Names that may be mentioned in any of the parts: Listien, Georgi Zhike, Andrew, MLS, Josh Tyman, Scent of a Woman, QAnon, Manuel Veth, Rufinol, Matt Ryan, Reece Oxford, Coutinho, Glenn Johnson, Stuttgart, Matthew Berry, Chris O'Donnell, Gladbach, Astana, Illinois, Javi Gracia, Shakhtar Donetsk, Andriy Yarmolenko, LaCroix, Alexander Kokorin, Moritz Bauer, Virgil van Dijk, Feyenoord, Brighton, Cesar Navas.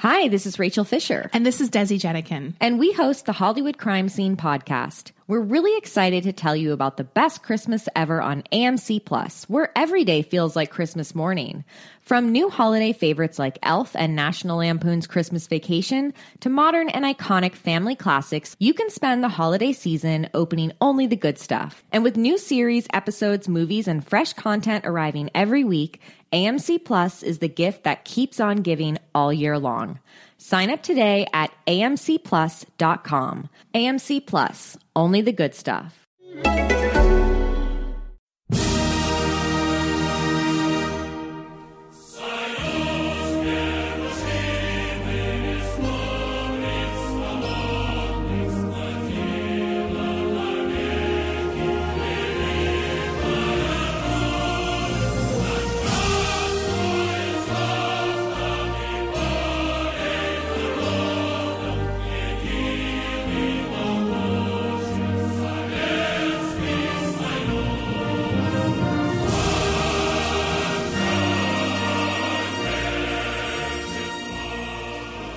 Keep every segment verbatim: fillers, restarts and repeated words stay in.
Hi, this is Rachel Fisher. And this is Desi Jenikin. And we host the Hollywood Crime Scene podcast. We're really excited to tell you about the best Christmas ever on A M C Plus, where every day feels like Christmas morning. From new holiday favorites like Elf and National Lampoon's Christmas Vacation to modern and iconic family classics, you can spend the holiday season opening only the good stuff. And with new series, episodes, movies, and fresh content arriving every week, A M C Plus is the gift that keeps on giving all year long. Sign up today at A M C plus dot com. A M C Plus, only the good stuff.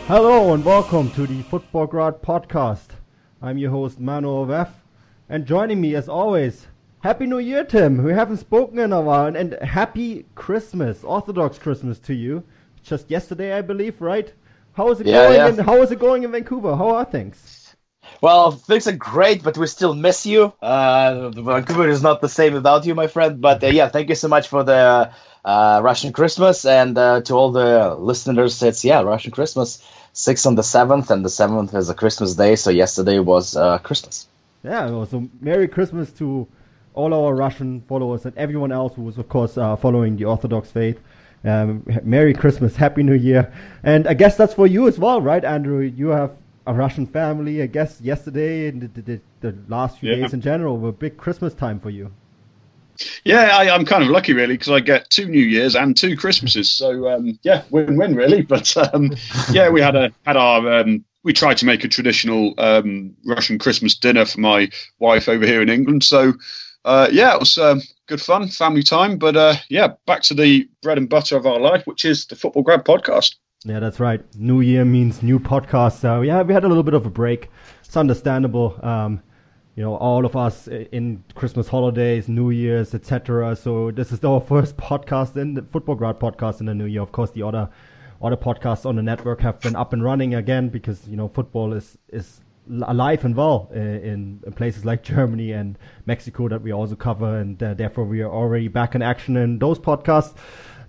Hello and welcome to the Football Grad Podcast. I'm your host Manuel Veth, and joining me as always, Happy New Year, Tim. We haven't spoken in a while, and Happy Christmas, Orthodox Christmas to you. Just yesterday, I believe, right? How is it yeah, going? Yeah. In, how is it going in Vancouver? How are things? Well, things are great, but we still miss you. Uh, Vancouver is not the same without you, my friend. But uh, yeah, thank you so much for the uh, Russian Christmas, and uh, to all the listeners, it's yeah, Russian Christmas. Six on the seventh, and the seventh is a Christmas day, so yesterday was uh, Christmas. Yeah, so Merry Christmas to all our Russian followers and everyone else who was, of course, uh, following the Orthodox faith. Um, Merry Christmas, Happy New Year. And I guess that's for you as well, right, Andrew? You have a Russian family. I guess yesterday and the, the, the last few yeah. days in general were a big Christmas time for you. Yeah, I, I'm kind of lucky, really, because I get two New Year's and two Christmases. So, um, yeah, win-win, really. But, um, yeah, we had a had our um, we tried to make a traditional um, Russian Christmas dinner for my wife over here in England. So, uh, yeah, it was um, good fun, family time. But, uh, yeah, back to the bread and butter of our life, which is the Football Grad Podcast. Yeah, that's right. New Year means new podcast. So, yeah, we had a little bit of a break. It's understandable. Um You know, all of us in Christmas holidays, New Year's, et cetera. So this is our first podcast, in the Football Grad Podcast in the new year. Of course, the other other podcasts on the network have been up and running again because, you know, football is, is alive and well in, in places like Germany and Mexico that we also cover. And uh, therefore, we are already back in action in those podcasts.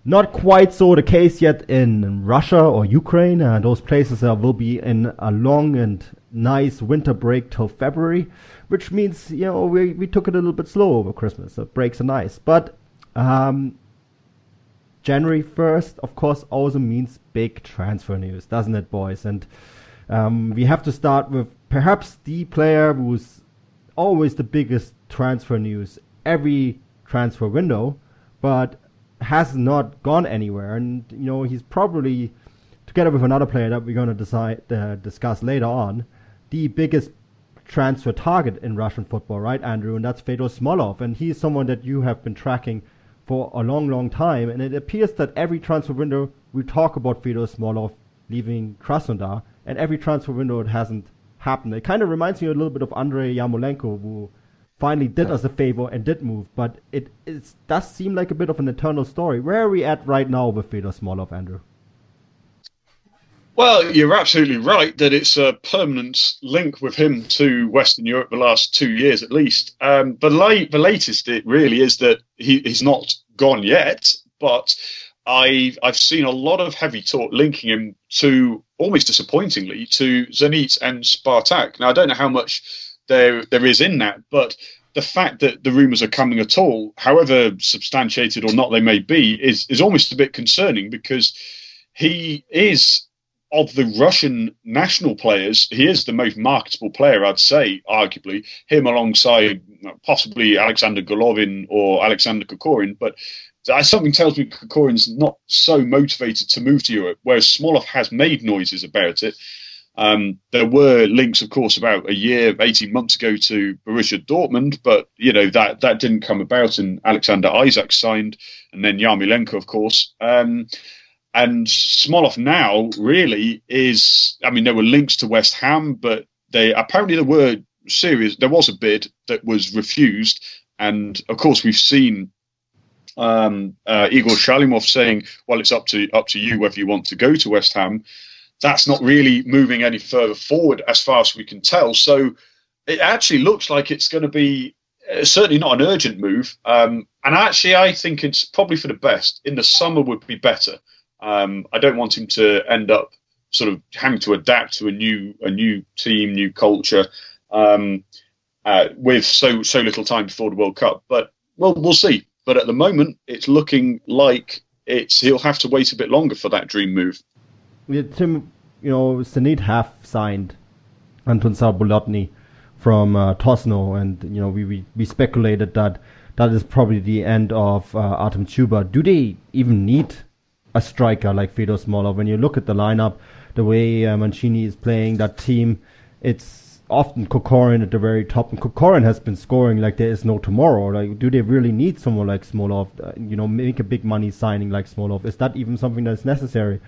Not quite so the case yet in Russia or Ukraine. Uh, those places uh, will be in a long and nice winter break till February, which means, you know, we we took it a little bit slow over Christmas. So breaks are nice. But um, January first, of course, also means big transfer news, doesn't it, boys? And um, we have to start with perhaps the player who's always the biggest transfer news every transfer window, but has not gone anywhere, and you know he's probably, together with another player that we're going to decide uh, discuss later on, the biggest transfer target in Russian football, right, Andrew? And that's Fedor Smolov, and he's someone that you have been tracking for a long, long time. And it appears that every transfer window we talk about Fedor Smolov leaving Krasnodar, and every transfer window it hasn't happened. It kind of reminds me a little bit of Andriy Yarmolenko, who finally did us a favor and did move, but it it does seem like a bit of an eternal story. Where are we at right now with Fedor Smolov, Andrew? Well, you're absolutely right that it's a permanent link with him to Western Europe the last two years at least. Um, the, la- the latest it really is that he, he's not gone yet, but I've, I've seen a lot of heavy talk linking him to, almost disappointingly, to Zenit and Spartak. Now, I don't know how much There, there is in that, but the fact that the rumours are coming at all, however substantiated or not they may be, is is almost a bit concerning because he is, of the Russian national players, he is the most marketable player, I'd say, arguably, him alongside possibly Alexander Golovin or Alexander Kokorin, but something tells me Kokorin's not so motivated to move to Europe, whereas Smolov has made noises about it. Um, there were links, of course, about a year, eighteen months ago to Borussia Dortmund, but, you know, that, that didn't come about, and Alexander Isak signed, and then Yarmolenko, of course. Um, And Smolov now really is, I mean, there were links to West Ham, but they apparently there were serious, there was a bid that was refused. And of course, we've seen um, uh, Igor Shalimov saying, well, it's up to up to you whether you want to go to West Ham. That's not really moving any further forward as far as we can tell. So it actually looks like it's going to be uh, certainly not an urgent move. Um, and actually, I think it's probably for the best. In the summer would be better. Um, I don't want him to end up sort of having to adapt to a new a new team, new culture, um, uh, with so so little time before the World Cup. But well, we'll see. But at the moment, it's looking like it's he'll have to wait a bit longer for that dream move. Yeah, Tim, you know, Zenit have signed Anton Zabolotny from uh, Tosno, and you know we, we, we speculated that that is probably the end of uh, Artem Dzyuba. Do they even need a striker like Fedor Smolov? When you look at the lineup, the way uh, Mancini is playing that team, it's often Kokorin at the very top, and Kokorin has been scoring like there is no tomorrow. Like, do they really need someone like Smolov? Uh, you know, make a big money signing like Smolov? Is that even something that's necessary?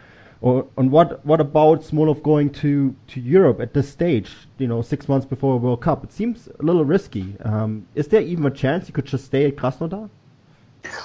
Or and what what about Smolov going to to Europe at this stage? You know, six months before a World Cup, it seems a little risky. Um, is there even a chance he could just stay at Krasnodar?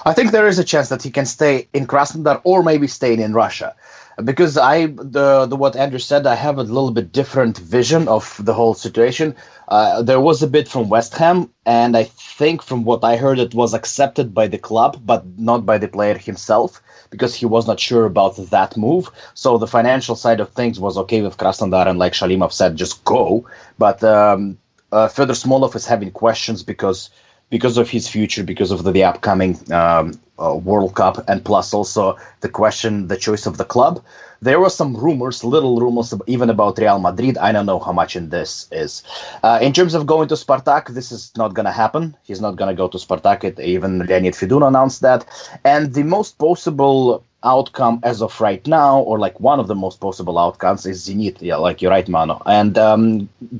I think there is a chance that he can stay in Krasnodar or maybe staying in Russia, because I the, the what Andrew said, I have a little bit different vision of the whole situation. Uh, there was a bid from West Ham, and I think from what I heard, it was accepted by the club, but not by the player himself, because he was not sure about that move. So the financial side of things was okay with Krasnodar, and like Shalimov said, just go. But um, uh, Fedor Smolov is having questions because. because of his future, because of the, the upcoming um, uh, World Cup, and plus also the question, the choice of the club. There were some rumors, little rumors, even about Real Madrid. I don't know how much in this is. Uh, in terms of going to Spartak, this is not going to happen. He's not going to go to Spartak. It, even Leonid Fedun announced that. And the most possible outcome as of right now, or like one of the most possible outcomes, is Zenit, yeah, like you're right, Mano. And um,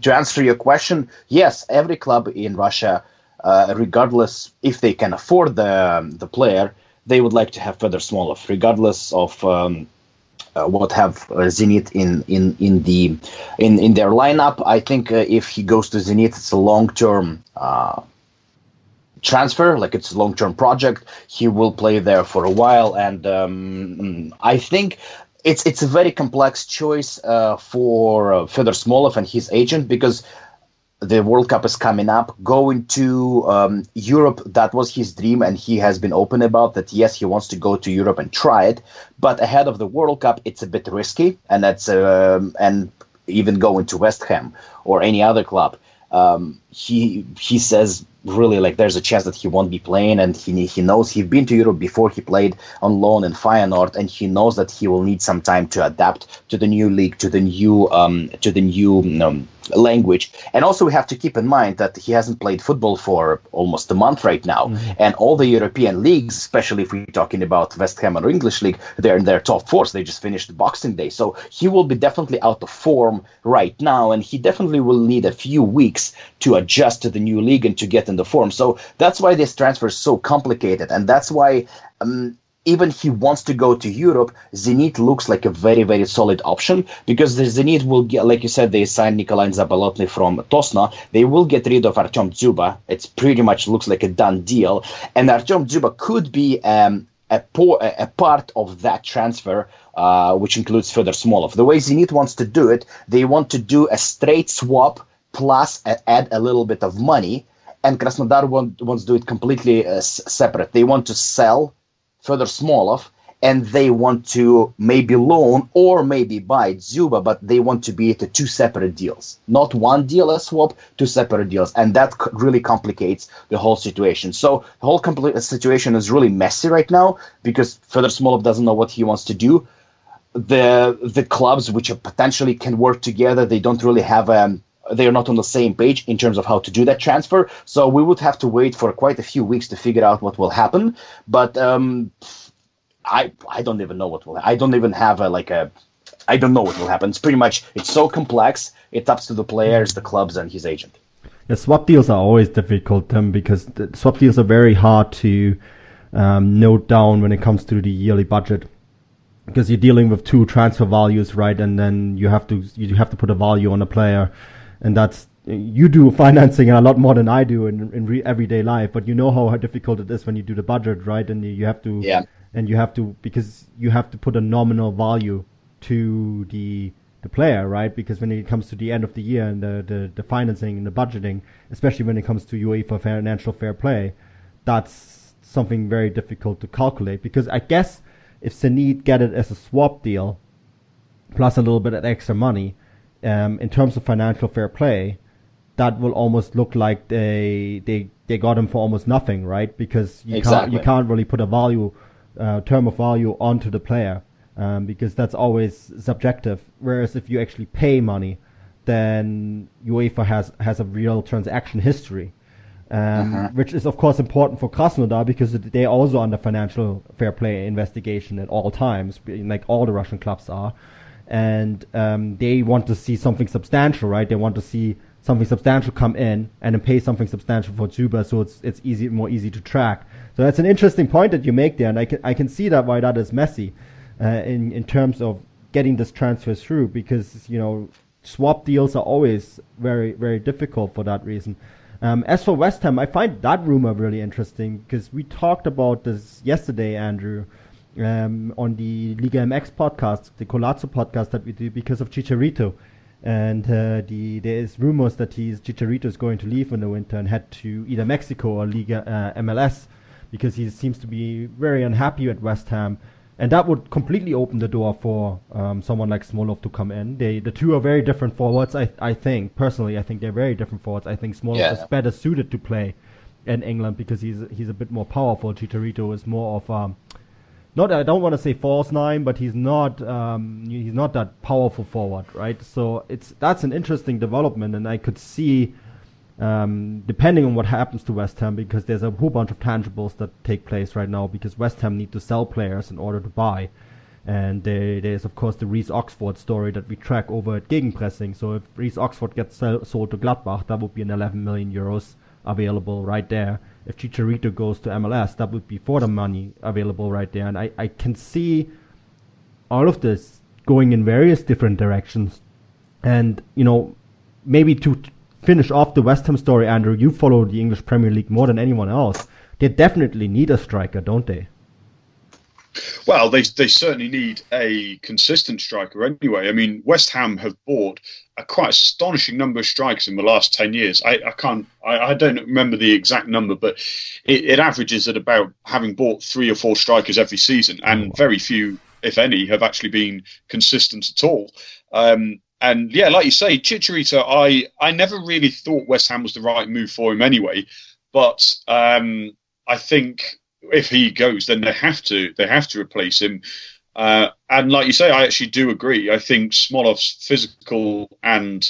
to answer your question, yes, every club in Russia, Uh, regardless if they can afford the um, the player, they would like to have Fedor Smolov, regardless of um, uh, what have uh, Zenit in in in the in, in their lineup. I think uh, if he goes to Zenit, it's a long term uh, transfer, like it's a long term project. He will play there for a while, and um, I think it's it's a very complex choice uh, for uh, Fedor Smolov and his agent, because the World Cup is coming up. Going to um, Europe, that was his dream, and he has been open about that. Yes, he wants to go to Europe and try it, but ahead of the World Cup, it's a bit risky, and that's um, and even going to West Ham or any other club, um, he he says really like there's a chance that he won't be playing, and he he knows he's been to Europe before. He played on loan in Feyenoord, and he knows that he will need some time to adapt to the new league, to the new um, to the new. Um, language. And also we have to keep in mind that he hasn't played football for almost a month right now, mm-hmm. and all the European leagues, especially if we're talking about West Ham or English league, they're in their top four, so they just finished Boxing Day, so he will be definitely out of form right now, and he definitely will need a few weeks to adjust to the new league and to get into form. So that's why this transfer is so complicated, and that's why um, even he wants to go to Europe, Zenit looks like a very, very solid option, because the Zenit will get, like you said, they signed Nikolai Zabolotny from Tosno. They will get rid of Artem Dzyuba. It's pretty much looks like a done deal. And Artem Dzyuba could be um, a, por- a part of that transfer, uh, which includes Fedor Smolov. The way Zenit wants to do it, they want to do a straight swap plus a- add a little bit of money. And Krasnodar want- wants to do it completely uh, s- separate. They want to sell Fedor Smolov, and they want to maybe loan or maybe buy Dzyuba, but they want to be the two separate deals. Not one deal, a swap, two separate deals. And that really complicates the whole situation. So the whole compl- situation is really messy right now, because Fedor Smolov doesn't know what he wants to do. The the clubs which are potentially can work together, they don't really have um, they are not on the same page in terms of how to do that transfer. So we would have to wait for quite a few weeks to figure out what will happen. But um, I I don't even know what will happen. I don't even have a, like a, I don't know what will happen. It's pretty much, it's so complex. It's up to the players, the clubs, and his agent. Yeah, swap deals are always difficult, Tim, because the swap deals are very hard to um, note down when it comes to the yearly budget. because you're dealing with two transfer values, right? And then you have to you have to put a value on a player, and that's you do financing a lot more than I do in in re- everyday life. But you know how, how difficult it is when you do the budget, right? And you have to yeah. and you have to because you have to put a nominal value to the the player, right? Because when it comes to the end of the year and the the, the financing and the budgeting, especially when it comes to UEFA financial fair play, that's something very difficult to calculate. Because I guess if Zenit get it as a swap deal, plus a little bit of extra money, um, in terms of financial fair play, that will almost look like they they, they got him for almost nothing, right? Because you exactly. can't you can't really put a value, uh, term of value onto the player, um, because that's always subjective. Whereas if you actually pay money, then UEFA has has a real transaction history. Um, uh-huh. Which is, of course, important for Krasnodar because they're also under financial fair play investigation at all times, like all the Russian clubs are. And um, they want to see something substantial, right? They want to see something substantial come in and then pay something substantial for Dzyuba, so it's it's easy, more easy to track. So that's an interesting point that you make there, and I can, I can see that why that is messy uh, in, in terms of getting this transfer through because, you know, swap deals are always very, very difficult for that reason. Um, as for West Ham, I find that rumor really interesting because we talked about this yesterday, Andrew, um, on the Liga M X podcast, the Colazzo podcast that we do because of Chicharito. And uh, the there is rumors that he's, Chicharito is going to leave in the winter and head to either Mexico or Liga uh, M L S because he seems to be very unhappy at West Ham. And that would completely open the door for um, someone like Smolov to come in. They, the two are very different forwards, I I think. Personally, I think they're very different forwards. I think Smolov yeah. is better suited to play in England because he's he's a bit more powerful. Chicharito is more of um, not I don't want to say false nine, but he's not um, he's not that powerful forward, right? So it's that's an interesting development, and I could see um, depending on what happens to West Ham, because there's a whole bunch of tangibles that take place right now because West Ham need to sell players in order to buy. And they, there's, of course, the Reece Oxford story that we track over at Gegenpressing. So if Reece Oxford gets sell, sold to Gladbach, that would be an eleven million euros available right there. If Chicharito goes to M L S, that would be for the money available right there. And I, I can see all of this going in various different directions. And, you know, maybe to finish off the West Ham story, Andrew, you follow the English Premier League more than anyone else. They definitely need a striker, don't they? Well, they they certainly need a consistent striker anyway. I mean, West Ham have bought a quite astonishing number of strikers in the last ten years. I, I can't, I, I don't remember the exact number, but it, it averages at about having bought three or four strikers every season, and very few, if any, have actually been consistent at all. Um And yeah, like you say, Chicharito, I, I never really thought West Ham was the right move for him anyway. But um, I think if he goes, then they have to they have to replace him. Uh, and like you say, I actually do agree. I think Smolov's physical and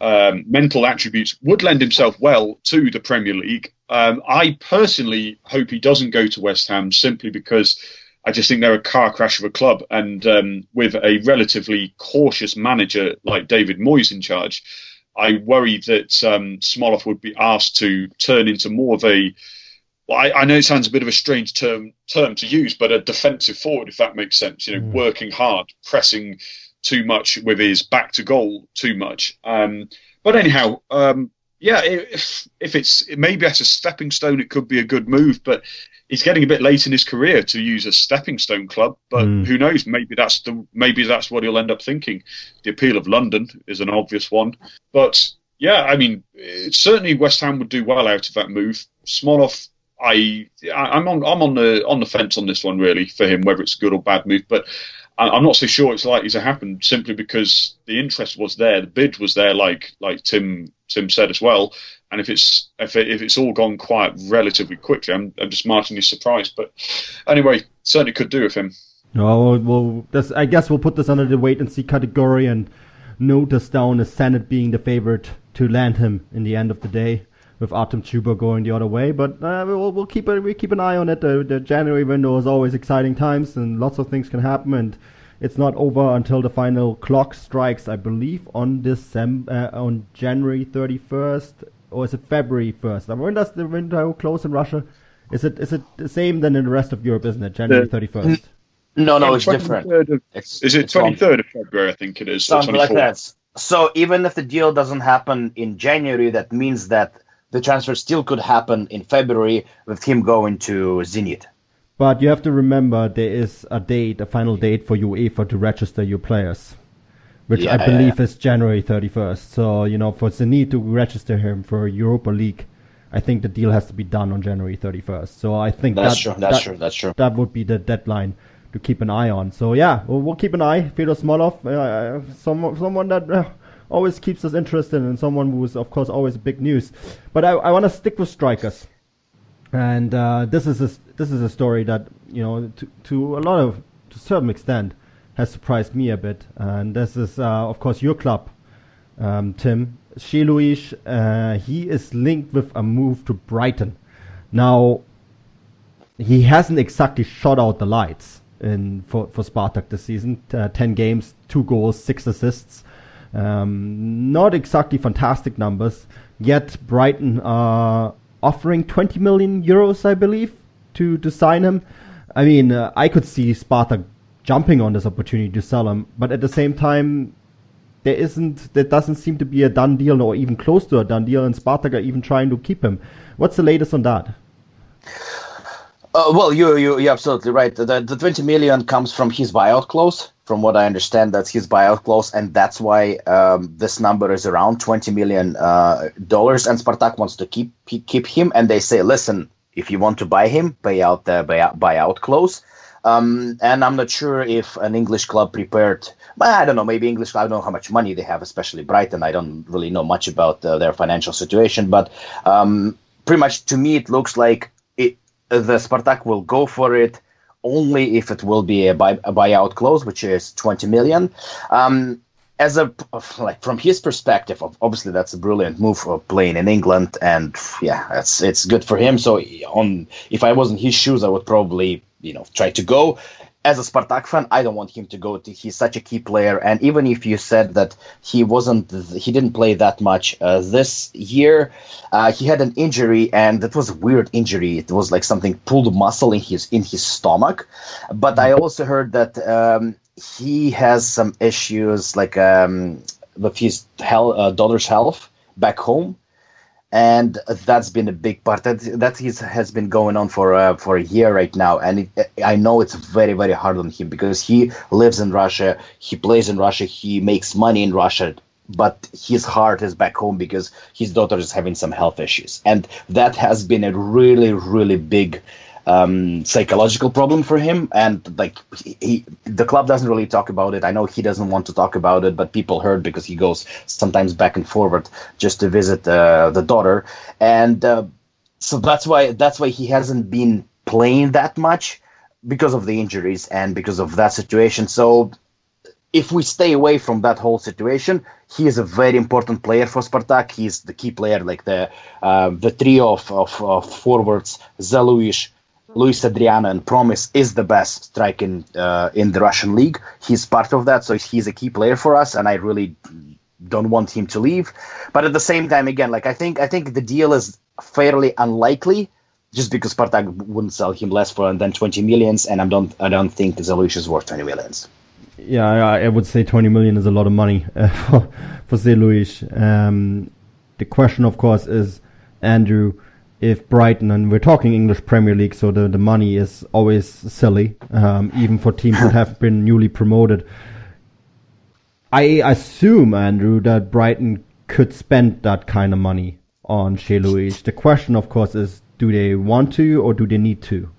um, mental attributes would lend himself well to the Premier League. Um, I personally hope he doesn't go to West Ham simply because I just think they're a car crash of a club, and um, with a relatively cautious manager like David Moyes in charge, I worry that um, Smolov would be asked to turn into more of a, well, I, I know it sounds a bit of a strange term term to use, but a defensive forward, if that makes sense, you know, mm. working hard, pressing too much with his back to goal too much. Um, but anyhow, um, yeah, if, if it's maybe as a stepping stone, it could be a good move, but he's getting a bit late in his career to use a stepping stone club, but mm. who knows? Maybe that's the maybe that's what he'll end up thinking. The appeal of London is an obvious one, but yeah, I mean, it, certainly West Ham would do well out of that move. Smolov, I, I I'm on I'm on the on the fence on this one really for him, whether it's a good or bad move, but I, I'm not so sure it's likely to happen simply because the interest was there, the bid was there, like like Tim Tim said as well. And if it's if, it, if it's all gone quiet relatively quickly, I'm I'm just marginally surprised. But anyway, certainly could do with him. No, well, well that's, I guess we'll put this under the wait and see category and note this down as Zenit being the favorite to land him in the end of the day, with Artem Dzyuba going the other way. But uh, we'll we'll keep a, we keep an eye on it. The, the January window is always exciting times, and lots of things can happen. And it's not over until the final clock strikes, I believe, on December uh, on January thirty-first. Or is it February first? I mean, when does the window close in Russia? Is it is it the same than in the rest of Europe, isn't it? January thirty-first? No, no, it's different. Of, it's, is it it's twenty-third on, of February, I think it is? Something like that. So even if the deal doesn't happen in January, that means that the transfer still could happen in February with him going to Zenit. But you have to remember there is a date, a final date for UEFA to register your players, which yeah, I believe yeah. is January thirty-first. So, you know, for Zenit to register him for Europa League, I think the deal has to be done on January thirty-first. So I think that's that, true, that's that, true, that's true. That would be the deadline to keep an eye on. So yeah, we'll, we'll keep an eye. Fedor Smolov, uh, some, someone that uh, always keeps us interested, and someone who is, of course, always big news. But I, I want to stick with strikers, and uh, this is a, this is a story that, you know, to, to a lot of, to a certain extent, has surprised me a bit. And this is, uh, of course, your club, um, Tim. Ze Luis, uh, he is linked with a move to Brighton. Now, he hasn't exactly shot out the lights in for, for Spartak this season. Uh, ten games, two goals, six assists. Um, not exactly fantastic numbers. Yet Brighton are offering twenty million euros, I believe, to, to sign him. I mean, uh, I could see Spartak jumping on this opportunity to sell him, but at the same time, There isn't, there doesn't seem to be a done deal or even close to a done deal, and Spartak are even trying to keep him. What's the latest on that? Uh, well, you, you, you're absolutely right. The, the twenty million comes from his buyout clause. From what I understand, that's his buyout clause, and that's why um, this number is around twenty million dollars, uh, dollars, and Spartak wants to keep keep him, and they say, listen, if you want to buy him, pay out the buyout, buyout clause. Um, and I'm not sure if an English club prepared, well, I don't know, maybe English club, I don't know how much money they have, especially Brighton. I don't really know much about uh, their financial situation, but um, pretty much to me it looks like it, the Spartak will go for it only if it will be a, buy, a buyout clause, which is twenty million. Um, as a, like, from his perspective, obviously that's a brilliant move for playing in England, and yeah, it's, it's good for him. So on, if I was in his shoes, I would probably, you know, try to go. As a Spartak fan, I don't want him to go. To, he's such a key player, and even if you said that he wasn't, he didn't play that much uh, this year, uh, he had an injury, and it was a weird injury. It was like something pulled muscle in his in his stomach. But I also heard that um, he has some issues, like um, with his health, uh, daughter's health back home. And that's been a big part. That that is, has been going on for uh, for a year right now, and it, I know it's very very hard on him because he lives in Russia, he plays in Russia, he makes money in Russia, but his heart is back home because his daughter is having some health issues, and that has been a really really big um, psychological problem for him. And like he, he, the club doesn't really talk about it. I know he doesn't want to talk about it, but people heard because he goes sometimes back and forward just to visit uh, the daughter, and uh, so that's why that's why he hasn't been playing that much because of the injuries and because of that situation. So if we stay away from that whole situation, he is a very important player for Spartak. He is the key player, like the uh, the trio of of, of forwards, Ze Luis, Luis Adriano and Promes is the best striker in, uh, in the Russian league. He's part of that, so he's a key player for us, and I really don't want him to leave. But at the same time, again, like I think, I think the deal is fairly unlikely, just because Spartak wouldn't sell him less for than twenty millions, and I don't, I don't think Ze Luis is worth twenty millions. Yeah, I, I would say twenty million is a lot of money uh, for, for Ze Luis. Um, the question, of course, is Andrew. If Brighton, and we're talking English Premier League, so the, the money is always silly, um, even for teams that have been newly promoted. I assume, Andrew, that Brighton could spend that kind of money on Ze Luis. The question, of course, is do they want to or do they need to?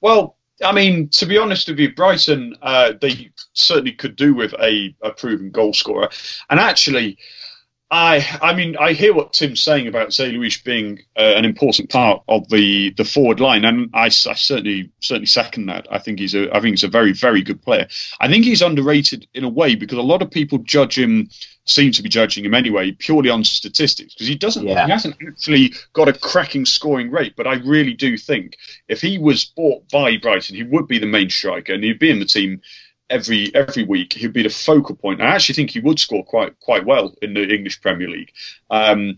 Well, I mean, to be honest with you, Brighton, uh, they certainly could do with a, a proven goal scorer. And actually, I I mean, I hear what Tim's saying about Ze Luis being uh, an important part of the, the forward line, and I, I certainly certainly second that. I think he's a I think he's a very, very good player. I think he's underrated in a way because a lot of people judge him, seem to be judging him anyway, purely on statistics, because he doesn't yeah. he hasn't actually got a cracking scoring rate, but I really do think if he was bought by Brighton, he would be the main striker and he'd be in the team Every every week. He'd be the focal point. I actually think he would score quite quite well in the English Premier League. Um,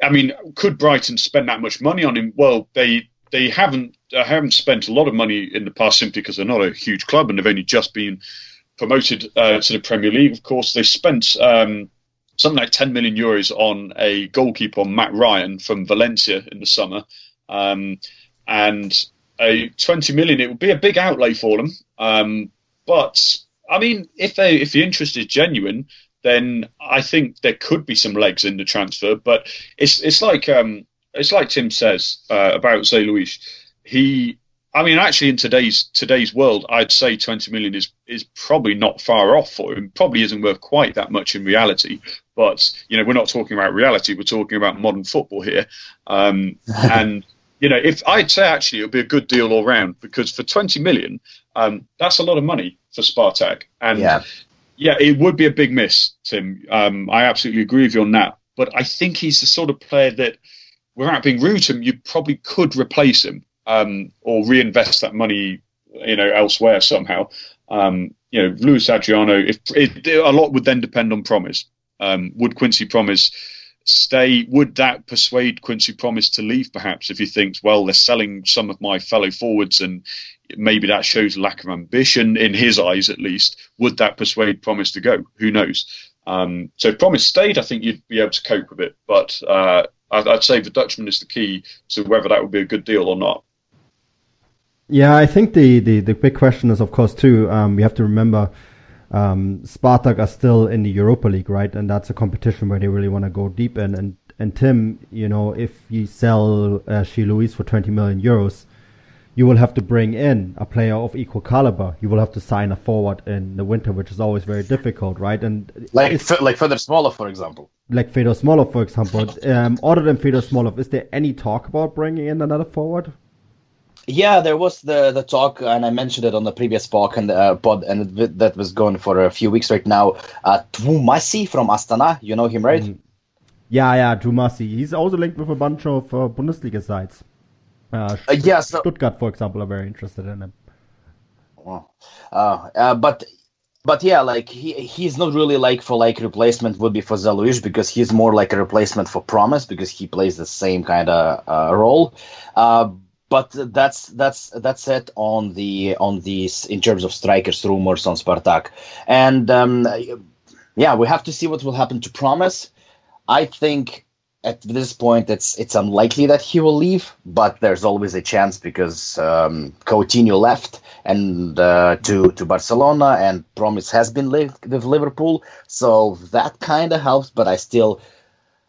I mean, could Brighton spend that much money on him? Well, they they haven't I haven't spent a lot of money in the past simply because they're not a huge club and they've only just been promoted uh, to the Premier League. Of course, they spent um, something like ten million euros on a goalkeeper, Matt Ryan, from Valencia in the summer. Um, and a twenty million, it would be a big outlay for them. Um, but, I mean, if they if the interest is genuine, then I think there could be some legs in the transfer. But it's it's like um, it's like Tim says uh, about Ze Luis. He, I mean, actually, in today's today's world, I'd say twenty million is is probably not far off for him. Probably isn't worth quite that much in reality. But you know, we're not talking about reality. We're talking about modern football here. Um, and you know, if I'd say actually, it would be a good deal all round because for twenty million, um, that's a lot of money for Spartak. And yeah. Yeah, it would be a big miss, Tim. Um, I absolutely agree with you on that. But I think he's the sort of player that, without being rude to him, you probably could replace him um, or reinvest that money, you know, elsewhere somehow. Um, you know, Luis Adriano. If it, a lot would then depend on Promes. Um, would Quincy Promes stay? Would that persuade Quincy Promes to leave? Perhaps if he thinks, well, they're selling some of my fellow forwards and. Maybe that shows lack of ambition in his eyes, at least. Would that persuade Promes to go? Who knows? Um, so if Promes stayed, I think you'd be able to cope with it. But uh, I'd, I'd say the Dutchman is the key to whether that would be a good deal or not. Yeah, I think the, the, the big question is, of course, too, um, we have to remember um, Spartak are still in the Europa League, right? And that's a competition where they really want to go deep in. And, and Tim, you know, if you sell uh, Ze Luis for twenty million euros, you will have to bring in a player of equal caliber. You will have to sign a forward in the winter, which is always very difficult, right? And like like Fedor Smolov, for example. Like Fedor Smolov, for example. Um, other than Fedor Smolov, is there any talk about bringing in another forward? Yeah, there was the, the talk, and I mentioned it on the previous pod, and, uh, pod, and it, that was going for a few weeks right now. Uh, Tumasi from Astana, you know him, right? Mm. Yeah, yeah, Tumasi. He's also linked with a bunch of uh, Bundesliga sides. Uh, Stutt- uh, yeah, so, Stuttgart, for example, are very interested in him. Uh, uh, but, but yeah, like he he's not really like for like replacement would be for Ze Luis because he's more like a replacement for Promes because he plays the same kind of uh, role. Uh, but that's that's that's it on the on these in terms of strikers rumors on Spartak, and um, yeah, we have to see what will happen to Promes. I think. At this point, it's it's unlikely that he will leave, but there's always a chance because um, Coutinho left and uh, to to Barcelona, and Promes has been linked with Liverpool, so that kind of helps. But I still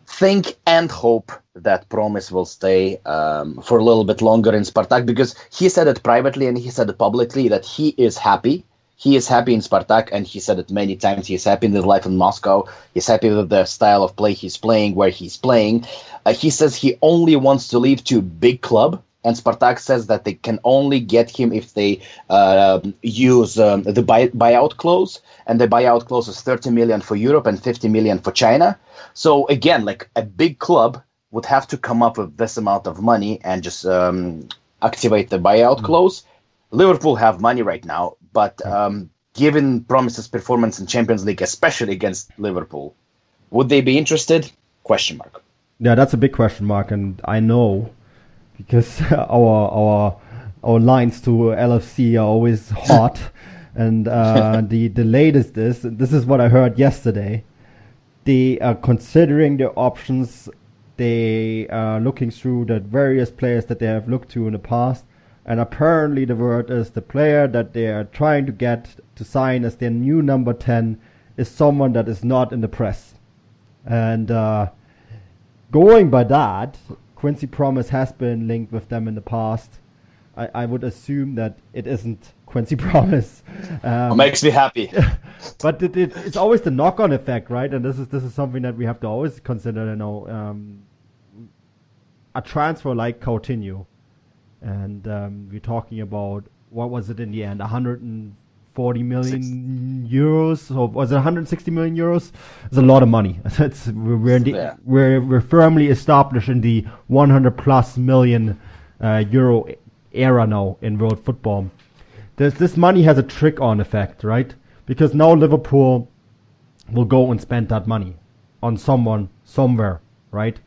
think and hope that Promes will stay um, for a little bit longer in Spartak because he said it privately and he said it publicly that he is happy. He is happy in Spartak, and he said it many times. He's happy in his life in Moscow. He's happy with the style of play he's playing, where he's playing. Uh, he says he only wants to leave to a big club, and Spartak says that they can only get him if they uh, use um, the buy- buyout clause, and the buyout clause is thirty million for Europe and fifty million for China. So again, like a big club would have to come up with this amount of money and just um, activate the buyout mm-hmm. clause. Liverpool have money right now, but um, given Promes' performance in Champions League, especially against Liverpool, would they be interested? Question mark. Yeah, that's a big question mark, and I know because our our our lines to L F C are always hot, and uh, the the latest is this is what I heard yesterday. They are considering the options. They are looking through the various players that they have looked to in the past. And apparently the word is the player that they are trying to get to sign as their new number ten is someone that is not in the press. And uh, going by that, Quincy Promes has been linked with them in the past. I, I would assume that it isn't Quincy Promes. Um, it makes me happy. But it, it, it's always the knock-on effect, right? And this is this is something that we have to always consider. You know, um, a transfer like Coutinho. And um, we're talking about, what was it in the end, one hundred forty million euros? Or was it one hundred sixty million euros? It's a lot of money. That's, we're, in the, yeah. we're, we're firmly established in the one hundred plus million uh, euro era now in world football. There's, this money has a trick-on effect, right? Because now Liverpool will go and spend that money on someone, somewhere, right?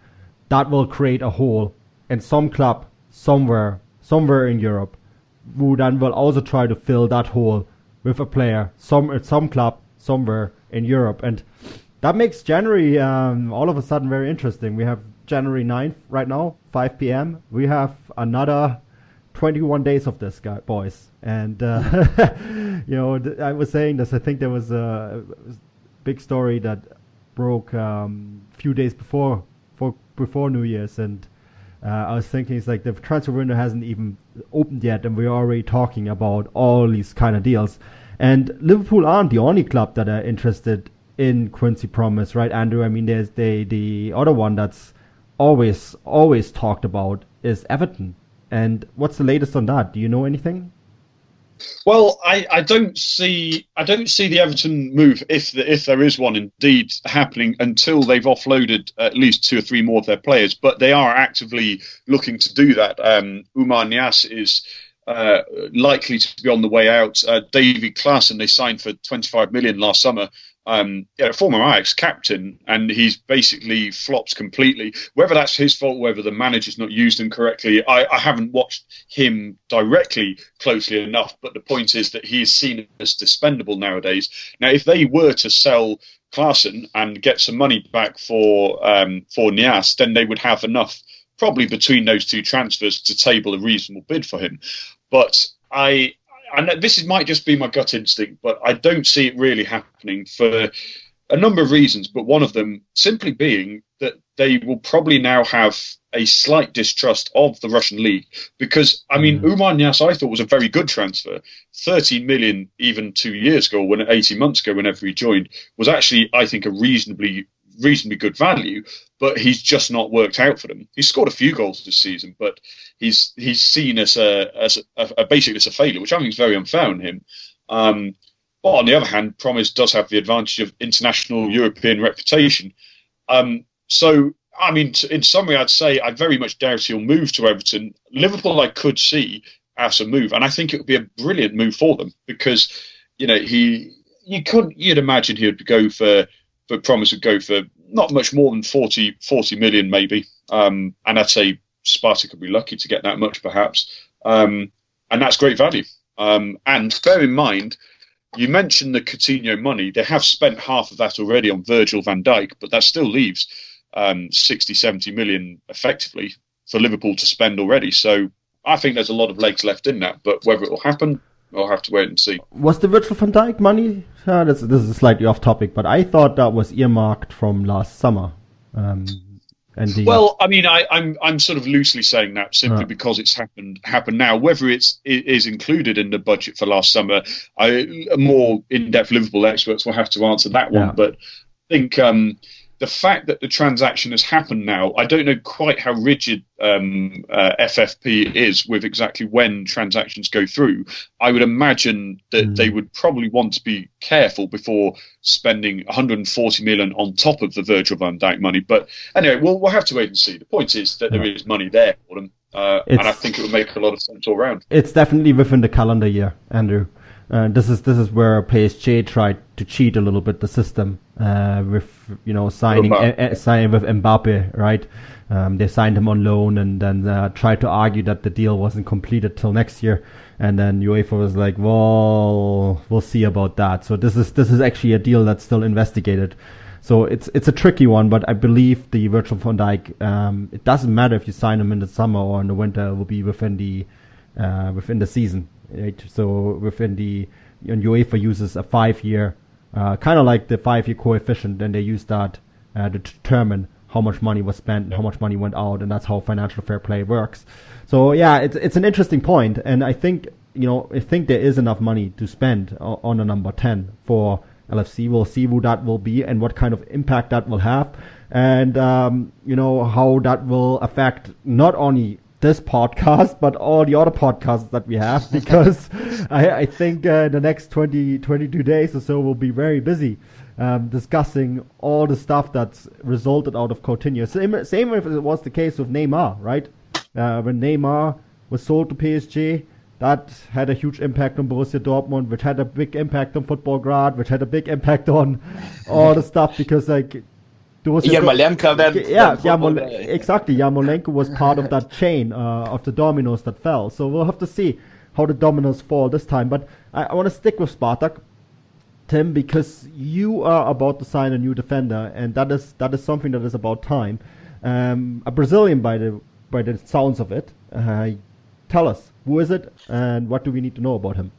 That will create a hole. And some club somewhere somewhere in Europe, who then will also try to fill that hole with a player, some at some club somewhere in Europe. And that makes January um, all of a sudden very interesting. We have January ninth right now, five p.m. We have another twenty-one days of this, guy, boys. And, uh, you know, th- I was saying this. I think there was a big story that broke a um, few days before for, before New Year's. And uh, I was thinking, it's like the transfer window hasn't even opened yet, and we're already talking about all these kind of deals. And Liverpool aren't the only club that are interested in Quincy Promes, right, Andrew? I mean, there's the, the other one that's always, always talked about is Everton. And what's the latest on that? Do you know anything? Well, I, I don't see I don't see the Everton move, if the, if there is one indeed happening, until they've offloaded at least two or three more of their players. But they are actively looking to do that. Um, Umar Nias is uh, likely to be on the way out. Uh, David Klaassen, they signed for twenty-five million last summer. Um, yeah, former Ajax captain, and he's basically flopped completely. Whether that's his fault, whether the manager's not used him correctly, I, I haven't watched him directly closely enough, but the point is that he is seen as dispendable nowadays. Now, if they were to sell Klaassen and get some money back for, um, for Nias, then they would have enough, probably between those two transfers, to table a reasonable bid for him. But I... and this is, might just be my gut instinct, but I don't see it really happening for a number of reasons, but one of them simply being that they will probably now have a slight distrust of the Russian league. Because, I mean, mm. Umar Nias, I thought, was a very good transfer. thirty million even two years ago, when eighteen months ago, whenever he joined, was actually, I think, a reasonably reasonably good value, but he's just not worked out for them. He's scored a few goals this season, but he's he's seen as a as a, a basically as a failure, which I think is very unfair on him. Um, but on the other hand, Promes does have the advantage of international European reputation. Um, so, I mean, t- in summary, I'd say I very much doubt he'll move to Everton. Liverpool, I could see as a move, and I think it would be a brilliant move for them, because, you know, he you couldn't you'd imagine he would go for. But Promes would go for not much more than forty million, maybe. Um, and I'd say Spartak would be lucky to get that much, perhaps. Um, and that's great value. Um, and bear in mind, you mentioned the Coutinho money. They have spent half of that already on Virgil van Dijk, but that still leaves um, sixty, seventy million effectively for Liverpool to spend already. So I think there's a lot of legs left in that. But whether it will happen, I'll have to wait and see. Was the Virgil van Dijk money? Uh, this, this is slightly off topic, but I thought that was earmarked from last summer. Um, and the... Well, I mean, I, I'm I'm sort of loosely saying that simply uh. because it's happened happened now. Whether it's it is included in the budget for last summer, I more in-depth Liverpool experts will have to answer that one. Yeah. But I think um, the fact that the transaction has happened now, I don't know quite how rigid um, uh, F F P is with exactly when transactions go through. I would imagine that mm. they would probably want to be careful before spending one hundred forty million on top of the Virgil van Dijk money. But anyway, we'll, we'll have to wait and see. The point is that there is money there for them, uh, and I think it would make a lot of sense all round. It's definitely within the calendar year, Andrew. Uh, this is this is where P S G tried to cheat a little bit the system uh, with you know signing a, a, signing with Mbappe, right? Um, they signed him on loan and then uh, tried to argue that the deal wasn't completed till next year, and then UEFA was like, "Well, we'll see about that." So this is this is actually a deal that's still investigated. So it's it's a tricky one, but I believe the Virgil van Dijk. Um, it doesn't matter if you sign him in the summer or in the winter; it will be within the uh, within the season. Right. So within the and UEFA uses a five-year, uh, kind of like the five-year coefficient, and they use that uh, to determine how much money was spent, and how much money went out, and that's how financial fair play works. So yeah, it's it's an interesting point, and I think you know I think there is enough money to spend on a number ten for L F C. We'll see who that will be and what kind of impact that will have, and um, you know how that will affect not only this podcast, but all the other podcasts that we have, because I, I think uh, the next twenty, twenty-two days or so will be very busy um, discussing all the stuff that's resulted out of Coutinho. Same, same if it was the case with Neymar, right? Uh, when Neymar was sold to P S G, that had a huge impact on Borussia Dortmund, which had a big impact on Football Grad, which had a big impact on all the stuff, because like was Yarmolenko then. Yeah, Yarmol- exactly. Yarmolenko was part of that chain uh, of the dominoes that fell. So we'll have to see how the dominoes fall this time. But I, I want to stick with Spartak, Tim, because you are about to sign a new defender, and that is that is something that is about time. Um, a Brazilian, by the by the sounds of it. Uh, tell us, who is it, and what do we need to know about him?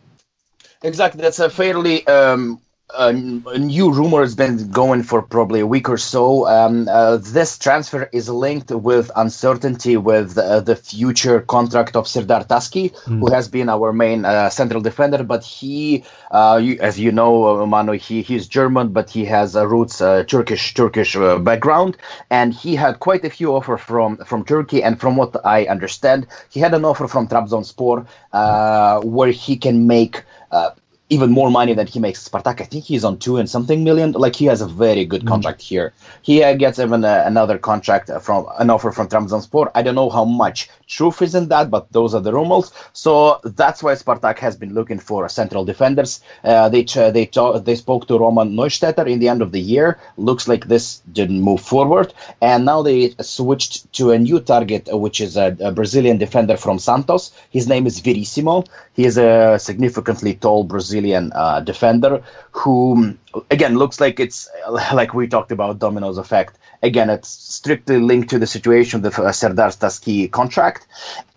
Exactly, that's a fairly um, a new rumor. It's been going for probably a week or so. Um, uh, this transfer is linked with uncertainty with uh, the future contract of Serdar Tasci, mm. who has been our main uh, central defender. But he, uh, you, as you know, Manu, he he's German, but he has uh, roots uh, Turkish Turkish uh, background, and he had quite a few offers from from Turkey. And from what I understand, he had an offer from Trabzonspor, uh, where he can make. Uh, even more money than he makes Spartak. I think he's on two and something million. Like, he has a very good contract mm. here. He uh, gets even uh, another contract from an offer from Trabzonspor. I don't know how much truth is in that, but those are the rumors. So that's why Spartak has been looking for central defenders. Uh, they uh, they talk, they spoke to Roman Neustädter in the end of the year. Looks like this didn't move forward, and now they switched to a new target, which is a, a Brazilian defender from Santos. His name is Verissimo. He is a significantly tall Brazilian. Uh, defender who again looks like it's like we talked about dominoes effect again. It's strictly linked to the situation of the uh, Serdar Tasci contract,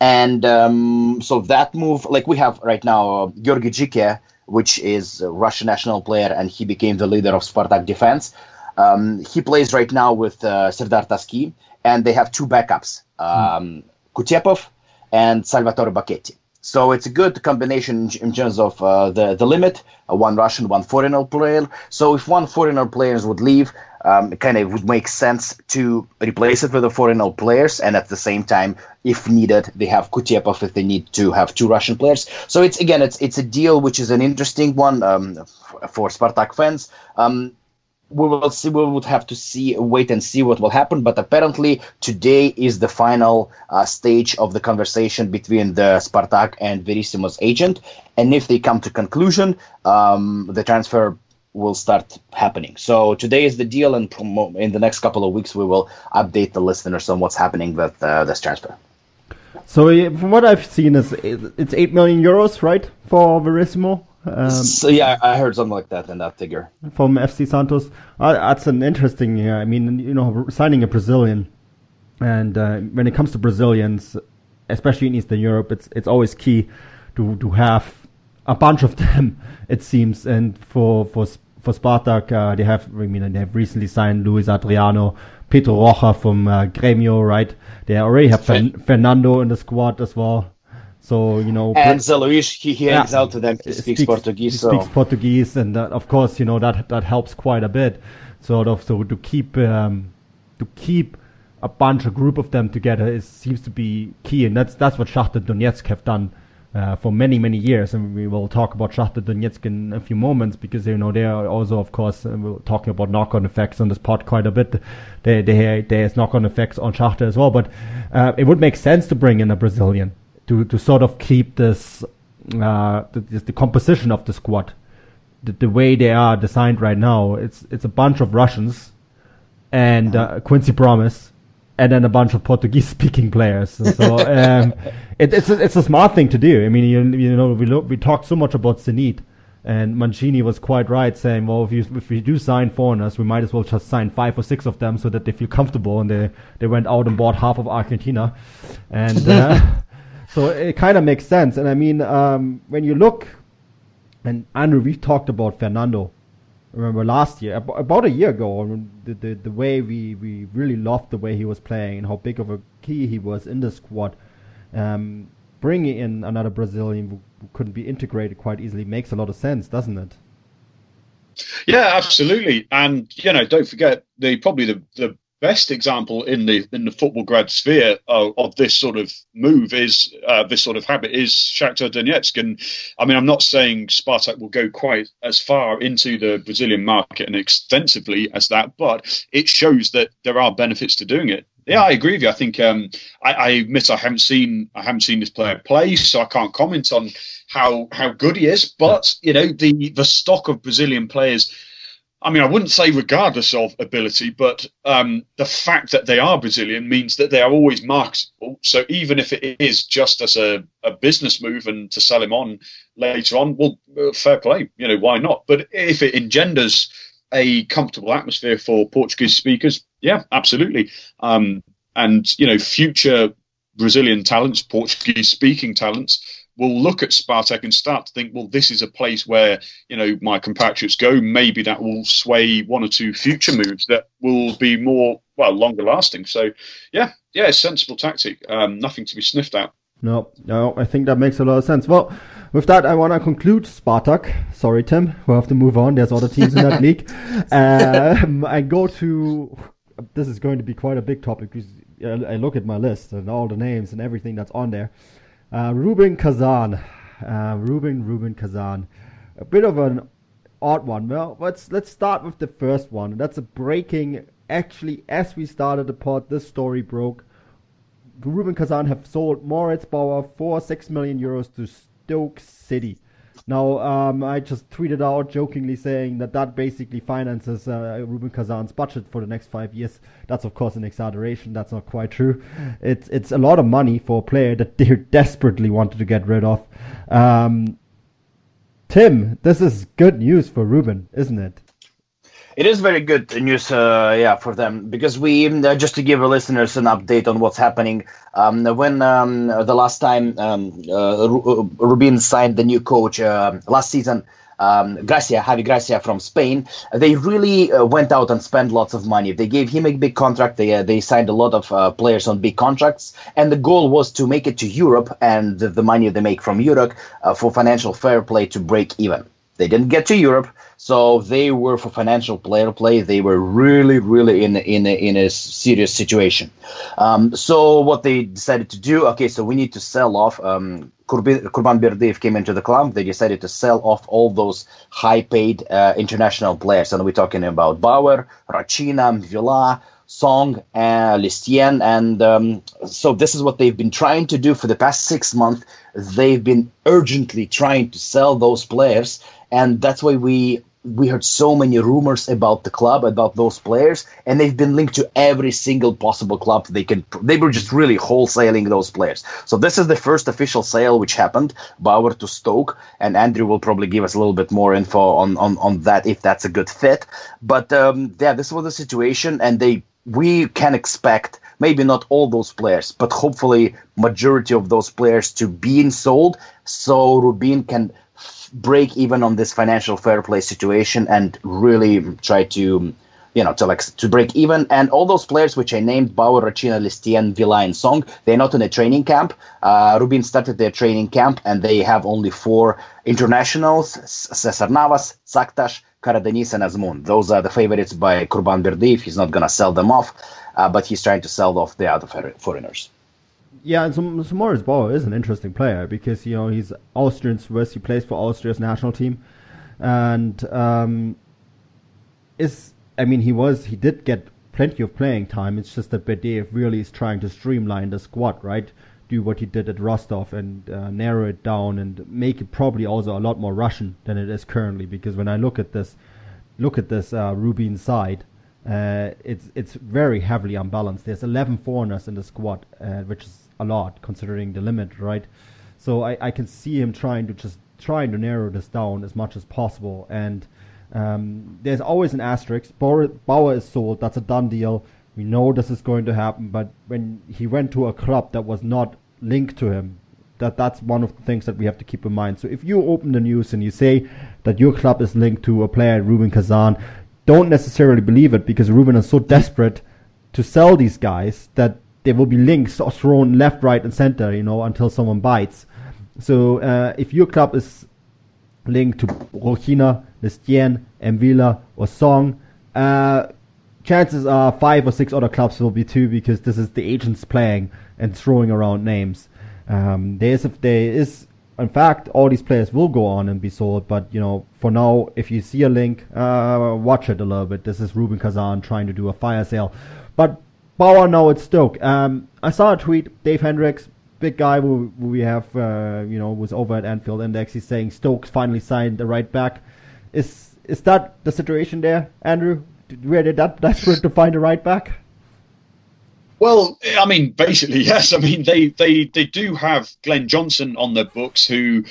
and um, so that move, like we have right now, uh, Georgi Zhike, which is a Russian national player, and he became the leader of Spartak defense. Um, he plays right now with uh, Serdar Tasci, and they have two backups, um, mm. Kutepov and Salvatore Bacchetti. So it's a good combination in terms of uh, the, the limit, uh, one Russian, one foreigner player. So if one foreigner players would leave, um, it kind of would make sense to replace it with the foreigner players. And at the same time, if needed, they have Kutiepov if they need to have two Russian players. So it's again, it's it's a deal which is an interesting one um, for Spartak fans. Um, We will see. We would have to see, wait and see what will happen. But apparently, today is the final uh, stage of the conversation between the Spartak and Verissimo's agent. And if they come to conclusion, um, the transfer will start happening. So today is the deal, and promo- in the next couple of weeks, we will update the listeners on what's happening with uh, this transfer. So, from what I've seen, is it's eight million euros, right, for Verissimo? Um, so, yeah, I heard something like that in that figure from F C Santos. Uh, that's an interesting. Uh, I mean, you know, signing a Brazilian, and uh, when it comes to Brazilians, especially in Eastern Europe, it's it's always key to, to have a bunch of them. It seems, and for for for Spartak, uh, they have. I mean, they have recently signed Luis Adriano, Pedro Rocha from uh, Grêmio, right? They already have Fer- Fernando in the squad as well. So, you know, and Ze Luis, he hangs yeah, out to them. He speaks, speaks Portuguese. He so. speaks Portuguese, and that, of course, you know, that that helps quite a bit, sort of. So to keep um, to keep a bunch, a group of them together, is seems to be key, and that's that's what Shakhtar Donetsk have done uh, for many many years. And we will talk about Shakhtar Donetsk in a few moments, because you know they are also, of course, we're talking about knock-on effects on this pod quite a bit. There there's knock-on effects on Shakhtar as well, but uh, it would make sense to bring in a Brazilian. To, to sort of keep this, uh, the, the composition of the squad, the, the way they are designed right now, it's it's a bunch of Russians, and uh, Quincy Promes, and then a bunch of Portuguese-speaking players. So um, it, it's a, it's a smart thing to do. I mean, you, you know, we look, we talked so much about Zenit, and Mancini was quite right saying, well, if you if we do sign foreigners, we might as well just sign five or six of them so that they feel comfortable, and they they went out and bought half of Argentina, and. Uh, So it kind of makes sense. And I mean, um, when you look, and Andrew, we talked about Fernando, I remember last year, about a year ago, the, the, the way we, we really loved the way he was playing and how big of a key he was in the squad. Um, bringing in another Brazilian who couldn't be integrated quite easily makes a lot of sense, doesn't it? Yeah, absolutely. And, you know, don't forget, the probably the, the best example in the in the football grad sphere uh, of this sort of move is uh, this sort of habit is Shakhtar Donetsk. And I mean, I'm not saying Spartak will go quite as far into the Brazilian market and extensively as that, but it shows that there are benefits to doing it. Yeah, I agree with you. I think um, I, I admit I haven't seen I haven't seen this player play, so I can't comment on how how good he is. But you know, the the stock of Brazilian players. I mean, I wouldn't say regardless of ability, but um, the fact that they are Brazilian means that they are always marketable. So even if it is just as a, a business move and to sell him on later on, well, uh, fair play, you know, why not? But if it engenders a comfortable atmosphere for Portuguese speakers, yeah, absolutely. Um, and, you know, future Brazilian talents, Portuguese speaking talents, will look at Spartak and start to think, well, this is a place where, you know, my compatriots go. Maybe that will sway one or two future moves that will be more, well, longer lasting. So, yeah, yeah, it's a sensible tactic. Um, nothing to be sniffed at. No, no, I think that makes a lot of sense. Well, with that, I want to conclude Spartak. Sorry, Tim, we'll have to move on. There's other teams in that league. Um, I go to, this is going to be quite a big topic, because I look at my list and all the names and everything that's on there. Uh, Rubin Kazan, uh, Rubin, Rubin Kazan, a bit of an odd one. Well, let's let's start with the first one. That's a breaking. Actually, as we started the pod, this story broke. Rubin Kazan have sold Moritz Bauer for six million euros to Stoke City. Now, um, I just tweeted out jokingly saying that that basically finances uh, Rubin Kazan's budget for the next five years. That's, of course, an exaggeration. That's not quite true. It's it's a lot of money for a player that they desperately wanted to get rid of. Um, Tim, this is good news for Rubin, isn't it? It is very good news, uh, yeah, for them, because we uh, just to give our listeners an update on what's happening. Um, when um, the last time um, uh, Rubin signed the new coach uh, last season, um, Gracia, Javi Gracia from Spain, they really uh, went out and spent lots of money. They gave him a big contract. They uh, they signed a lot of uh, players on big contracts, and the goal was to make it to Europe and the money they make from Europe uh, for financial fair play to break even. They didn't get to Europe, so they were for financial player play. They were really, really in in a, in a serious situation. Um, so what they decided to do? Okay, so we need to sell off. Um, Kurban Berdyev came into the club. They decided to sell off all those high-paid uh, international players, and we're talking about Bauer, Rachina, Villa, Song, uh, Listien, and um, so this is what they've been trying to do for the past six months. They've been urgently trying to sell those players. And that's why we we heard so many rumors about the club, about those players, and they've been linked to every single possible club they can. They were just really wholesaling those players. So this is the first official sale which happened, Bauer to Stoke, and Andrew will probably give us a little bit more info on, on, on that, if that's a good fit. But um, yeah, this was the situation, and they we can expect maybe not all those players, but hopefully majority of those players to being sold, so Rubin can break even on this financial fair play situation and really try to, you know, to like to break even. And all those players which I named, Bauer, Rachina, Listien, Villa, and Song, they're not in a training camp. Uh, Rubin started their training camp, and they have only four internationals: Cesar Navas, Saktas, Karadanis, and Azmoun. Those are the favorites by Kurban Berdyev. He's not going to sell them off, uh, but he's trying to sell off the other foreigners. Yeah, and so, so Moritz Bauer is an interesting player because, you know, he's Austrian Swiss. He plays for Austria's national team, and um, is I mean he was he did get plenty of playing time. It's just that Berdyev really is trying to streamline the squad, right? Do what he did at Rostov and uh, narrow it down and make it probably also a lot more Russian than it is currently. Because when I look at this, look at this uh, Rubin side. Uh, it's it's very heavily unbalanced. There's eleven foreigners in the squad, uh, which is a lot considering the limit, right? So I, I can see him trying to just trying to narrow this down as much as possible. And um, there's always an asterisk. Bauer, Bauer is sold. That's a done deal. We know this is going to happen. But when he went to a club that was not linked to him, that that's one of the things that we have to keep in mind. So if you open the news and you say that your club is linked to a player, Rubin Kazan, don't necessarily believe it, because Rubin is so desperate to sell these guys that there will be links thrown left, right, and center, you know, until someone bites. So uh, if your club is linked to Rochina, Listien, Mvila, or Song, uh, chances are five or six other clubs will be too, because this is the agents playing and throwing around names. Um, there is, if there is. In fact, all these players will go on and be sold, but, you know, for now, if you see a link, uh, watch it a little bit. This is Rubin Kazan trying to do a fire sale. But Bauer now at Stoke. Um, I saw a tweet, Dave Hendricks, big guy who we have, uh, you know, was over at Anfield Index. He's saying Stoke finally signed the right back. Is Is that the situation there, Andrew? Were they that desperate to find a right back? Well, I mean, basically, yes. I mean, they, they, they do have Glenn Johnson on their books, who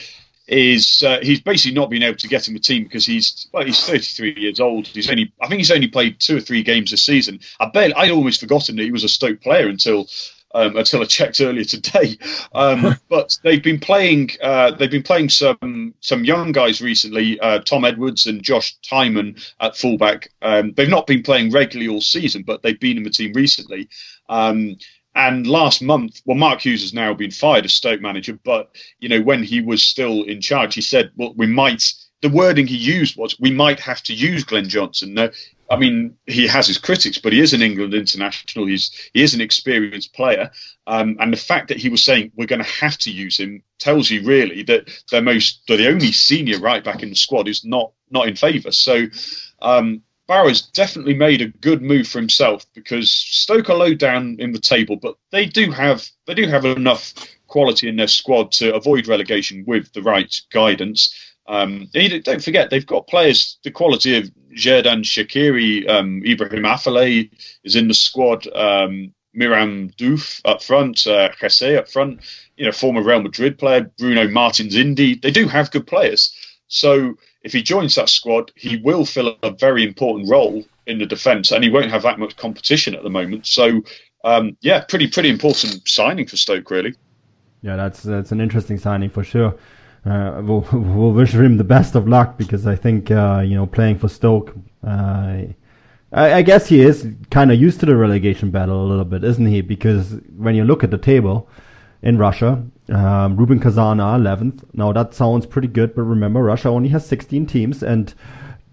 is uh, he's basically not been able to get in the team because he's well, he's thirty-three years old. He's only I think he's only played two or three games this season. I barely, I'd almost forgotten that he was a Stoke player until um, until I checked earlier today. Um, but they've been playing uh, they've been playing some some young guys recently, uh, Tom Edwards and Josh Tyman at fullback. Um, they've not been playing regularly all season, but they've been in the team recently. Um, and last month, well, Mark Hughes has now been fired as Stoke manager, but, you know, when he was still in charge, he said, well, we might, the wording he used was, we might have to use Glenn Johnson. Now, I mean, he has his critics, but he is an England international. He's, he is an experienced player. Um, and the fact that he was saying we're going to have to use him tells you really that their most, the only senior right back in the squad is not, not in favour. So, um, Bauer's definitely made a good move for himself because Stoke are low down in the table, but they do have they do have enough quality in their squad to avoid relegation with the right guidance. Um, don't forget, they've got players the quality of Xherdan Shaqiri, um, Ibrahim Afellay is in the squad, um, Miram Diouf up front, uh, Jesse up front, you know, former Real Madrid player, Bruno Martins Indy. They do have good players. So if he joins that squad, he will fill a very important role in the defence, and he won't have that much competition at the moment. So, um, yeah, pretty pretty important signing for Stoke, really. Yeah, that's that's an interesting signing for sure. Uh, we'll, we'll wish him the best of luck because I think uh, you know playing for Stoke, uh, I, I guess he is kind of used to the relegation battle a little bit, isn't he? Because when you look at the table in Russia, Um, Rubin Kazan are eleventh. Now that sounds pretty good, but remember Russia only has sixteen teams, and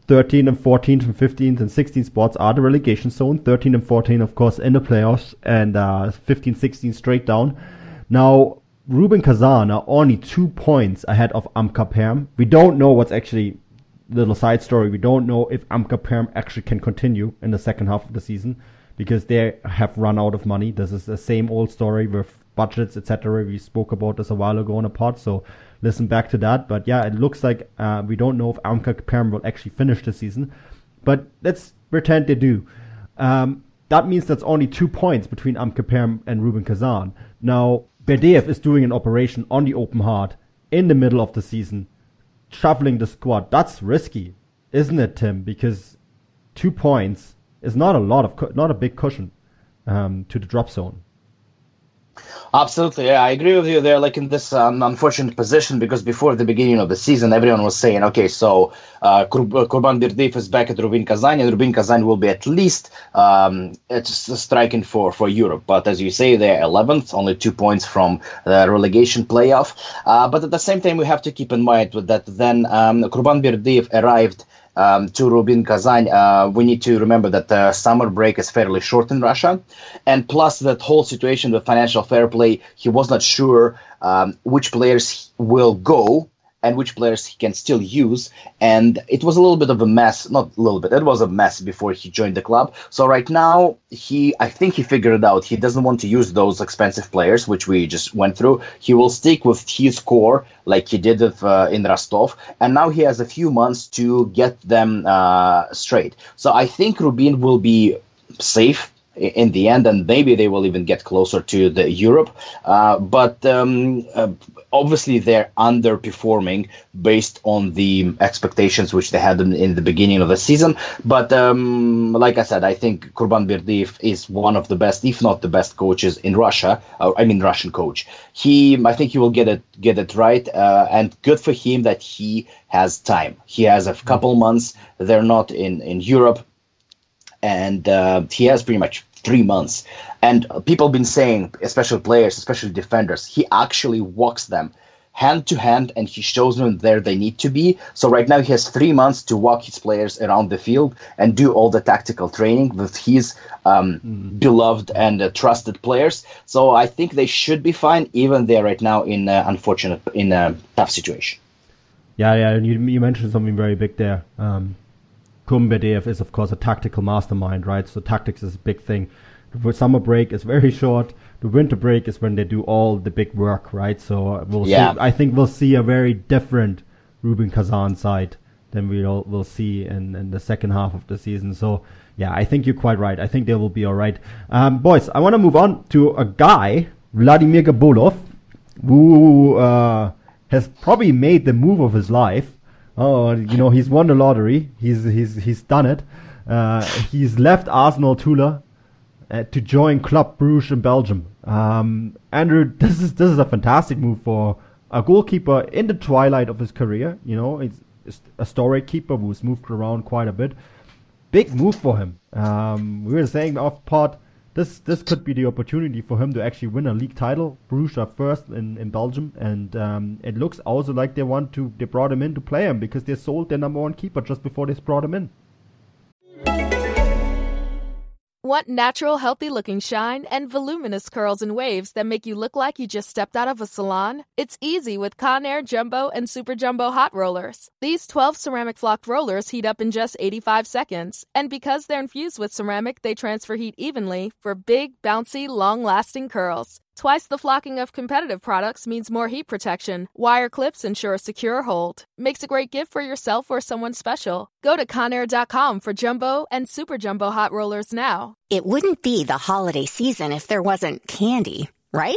thirteenth and fourteenth and fifteenth and sixteenth spots are the relegation zone. thirteenth and fourteenth, of course, in the playoffs, and uh, fifteenth, sixteenth straight down. Now Rubin Kazan are only two points ahead of Amka Perm. We don't know what's actually little side story. We don't know if Amka Perm actually can continue in the second half of the season because they have run out of money. This is the same old story with budgets, et cetera. We spoke about this a while ago on a pod, so listen back to that. But yeah, it looks like uh, we don't know if Amka Perm will actually finish the season, but let's pretend they do. Um, that means that's only two points between Amka Perm and Rubin Kazan. Now, Berdyev is doing an operation on the open heart in the middle of the season, shuffling the squad. That's risky, isn't it, Tim? Because two points is not a lot of, cu- not a big cushion um, to the drop zone. Absolutely, yeah, I agree with you. They're like in this um, unfortunate position because before the beginning of the season, everyone was saying, okay, so uh, Kur- Kurban Berdyev is back at Rubin Kazan, and Rubin Kazan will be at least um, striking for, for Europe. But as you say, they're eleventh, only two points from the relegation playoff. Uh, but at the same time, we have to keep in mind that then um, Kurban Berdyev arrived Um, to Rubin Kazan, uh, we need to remember that the summer break is fairly short in Russia. And plus that whole situation with financial fair play, he was not sure um, which players will go and which players he can still use. And it was a little bit of a mess, not a little bit, it was a mess before he joined the club. So right now, he, I think he figured it out. He doesn't want to use those expensive players, which we just went through. He will stick with his core, like he did with, uh, in Rostov. And now he has a few months to get them uh, straight. So I think Rubin will be safe in the end, and maybe they will even get closer to the Europe. Uh, but um, uh, obviously they're underperforming based on the expectations which they had in, in the beginning of the season. But um, like I said, I think Kurban Berdyev is one of the best, if not the best coaches in Russia. Uh, I mean, Russian coach. He, I think he will get it, get it right. Uh, and good for him that he has time. He has a couple months. They're not in, in Europe. And uh, he has pretty much three months. And people have been saying, especially players, especially defenders, he actually walks them hand to hand and he shows them where they need to be. So right now he has three months to walk his players around the field and do all the tactical training with his um, mm. beloved and uh, trusted players. So I think they should be fine, even they're right now in uh, unfortunate, in a tough situation. Yeah, yeah. You, you mentioned something very big there. Um Kurban Berdyev is, of course, a tactical mastermind, right? So tactics is a big thing. The summer break is very short. The winter break is when they do all the big work, right? So we'll yeah. see, I think we'll see a very different Rubin Kazan side then we'll we'll see in, in the second half of the season. So yeah, I think you're quite right. I think they will be all right. Um, boys, I want to move on to a guy, Vladimir Gabolov, who uh, has probably made the move of his life. Oh, you know, he's won the lottery. He's he's he's done it. Uh, he's left Arsenal Tula uh, to join Club Brugge in Belgium. Um, Andrew, this is this is a fantastic move for a goalkeeper in the twilight of his career. You know, it's, it's a storied keeper who's moved around quite a bit. Big move for him. Um, we were saying off pod, this this could be the opportunity for him to actually win a league title. Brugge are first in, in Belgium, and um, it looks also like they want to they brought him in to play him because they sold their number one keeper just before they brought him in. Want natural, healthy-looking shine and voluminous curls and waves that make you look like you just stepped out of a salon? It's easy with Conair Jumbo and Super Jumbo Hot Rollers. These twelve ceramic flocked rollers heat up in just eighty-five seconds. And because they're infused with ceramic, they transfer heat evenly for big, bouncy, long-lasting curls. Twice the flocking of competitive products means more heat protection. Wire clips ensure a secure hold. Makes a great gift for yourself or someone special. Go to Conair dot com for Jumbo and Super Jumbo Hot Rollers now. It wouldn't be the holiday season if there wasn't candy, right?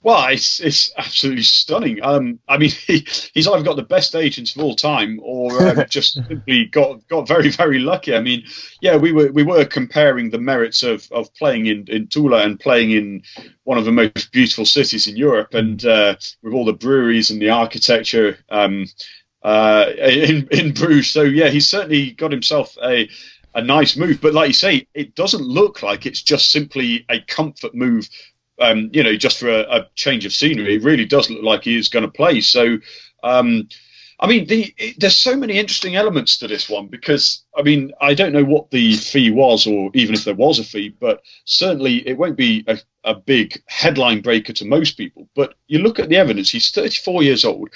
Well, it's it's absolutely stunning. Um, I mean, he, he's either got the best agents of all time, or um, just simply got got very very lucky. I mean, yeah, we were we were comparing the merits of, of playing in, in Tula and playing in one of the most beautiful cities in Europe, and uh, with all the breweries and the architecture um, uh, in in Bruges. So yeah, he's certainly got himself a. a nice move. But like you say, it doesn't look like it's just simply a comfort move. Um, you know, just for a, a change of scenery, it really does look like he is going to play. So, um, I mean, the, it, there's so many interesting elements to this one because, I mean, I don't know what the fee was or even if there was a fee, but certainly it won't be a, a big headline breaker to most people. But you look at the evidence, he's thirty-four years old.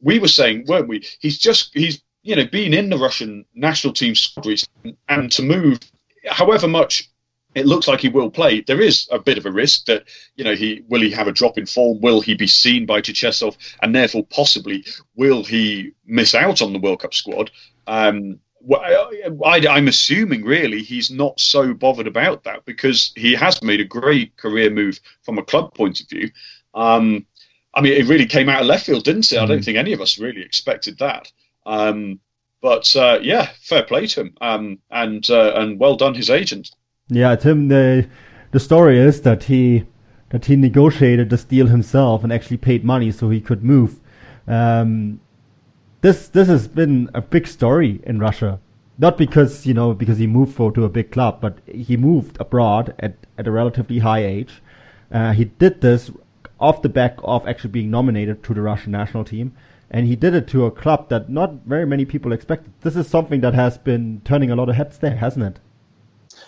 We were saying, weren't we, he's just, he's, you know, being in the Russian national team squad recently, and to move however much it looks like he will play, there is a bit of a risk that, you know, he will he have a drop in form? Will he be seen by Chichesov? And therefore, possibly, will he miss out on the World Cup squad? Um, I, I, I'm assuming, really, he's not so bothered about that because he has made a great career move from a club point of view. Um, I mean, it really came out of left field, didn't it? I don't think any of us really expected that. Um, but uh, yeah, fair play to him, um, and uh, and well done his agent. Yeah, Tim. The the story is that he that he negotiated this deal himself and actually paid money so he could move. Um, this this has been a big story in Russia, not because you know because he moved for to a big club, but he moved abroad at, at a relatively high age. Uh, he did this off the back of actually being nominated to the Russian national team. And he did it to a club that not very many people expected. This is something that has been turning a lot of heads there, hasn't it?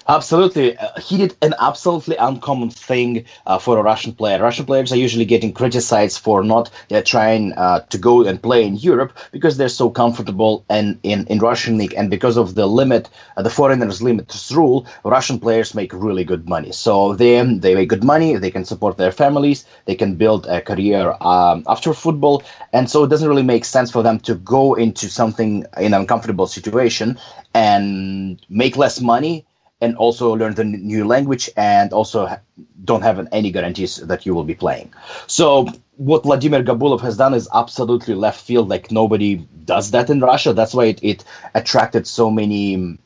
Absolutely. Uh, he did an absolutely uncommon thing uh, for a Russian player. Russian players are usually getting criticized for not uh, trying uh, to go and play in Europe because they're so comfortable and in, in Russian league. And because of the limit, uh, the foreigners' limits rule, Russian players make really good money. So they, they make good money, they can support their families, they can build a career um, after football. And so it doesn't really make sense for them to go into something in an uncomfortable situation and make less money, and also learn the new language, and also don't have any guarantees that you will be playing. So what Vladimir Gabulov has done is absolutely left field. Like nobody does that in Russia. That's why it, it attracted so many,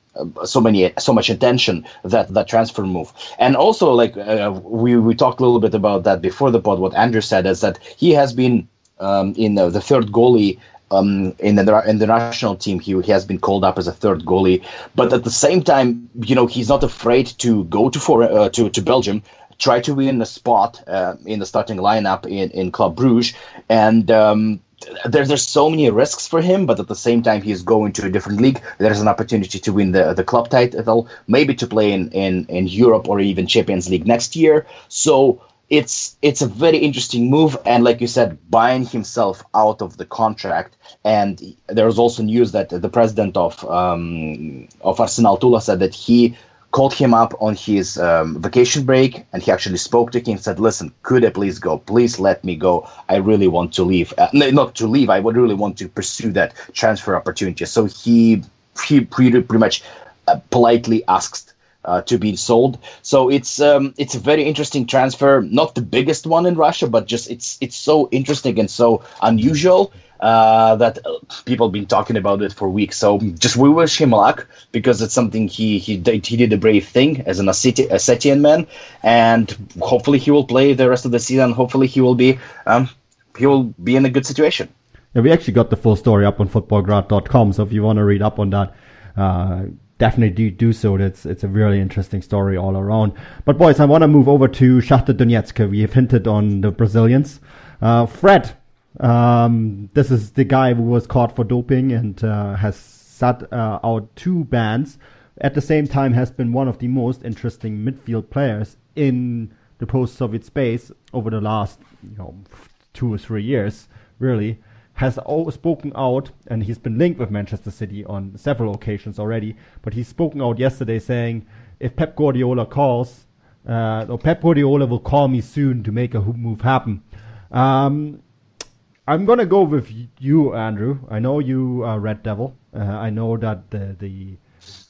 so many, so much attention, that that transfer move. And also, like uh, we we talked a little bit about that before the pod. What Andrew said is that he has been um, in uh, the third goalie. Um, in the in the national team, he, he has been called up as a third goalie. But at the same time, you know, he's not afraid to go to for, uh, to to Belgium, try to win a spot uh, in the starting lineup in, in Club Brugge, and um, There, there's so many risks for him, but at the same time, he is going to a different league. There's an opportunity to win the, the club title, maybe to play in, in, in Europe or even Champions League next year. So it's it's a very interesting move. And like you said, buying himself out of the contract. And there was also news that the president of um, of Arsenal, Tula, said that he called him up on his um, vacation break, and he actually spoke to him and said, listen, could I please go? Please let me go. I really want to leave. Uh, no, not to leave. I would really want to pursue that transfer opportunity. So he he pretty, pretty much uh, politely asked uh, to be sold. So it's um, it's a very interesting transfer. Not the biggest one in Russia, but just it's it's so interesting and so unusual Uh, that people have been talking about it for weeks. So just we wish him luck, because it's something he, he did. He did a brave thing as an Osseti- Ossetian man, and hopefully he will play the rest of the season. Hopefully he will be um, he will be in a good situation. Yeah, we actually got the full story up on football grad dot com, so if you want to read up on that, uh, definitely do, do so. That's it's a really interesting story all around. But boys, I want to move over to Shakhtar Donetsk. We have hinted on the Brazilians. Uh, Fred. Um, this is the guy who was caught for doping and uh, has sat uh, out two bans. At the same time, has been one of the most interesting midfield players in the post-Soviet space over the last, you know, two or three years. Really, has all spoken out, and he's been linked with Manchester City on several occasions already. But he's spoken out yesterday, saying, "If Pep Guardiola calls, uh, or Pep Guardiola will call me soon to make a move happen." Um, I'm going to go with you, Andrew. I know you are Red Devil. Uh, I know that the the,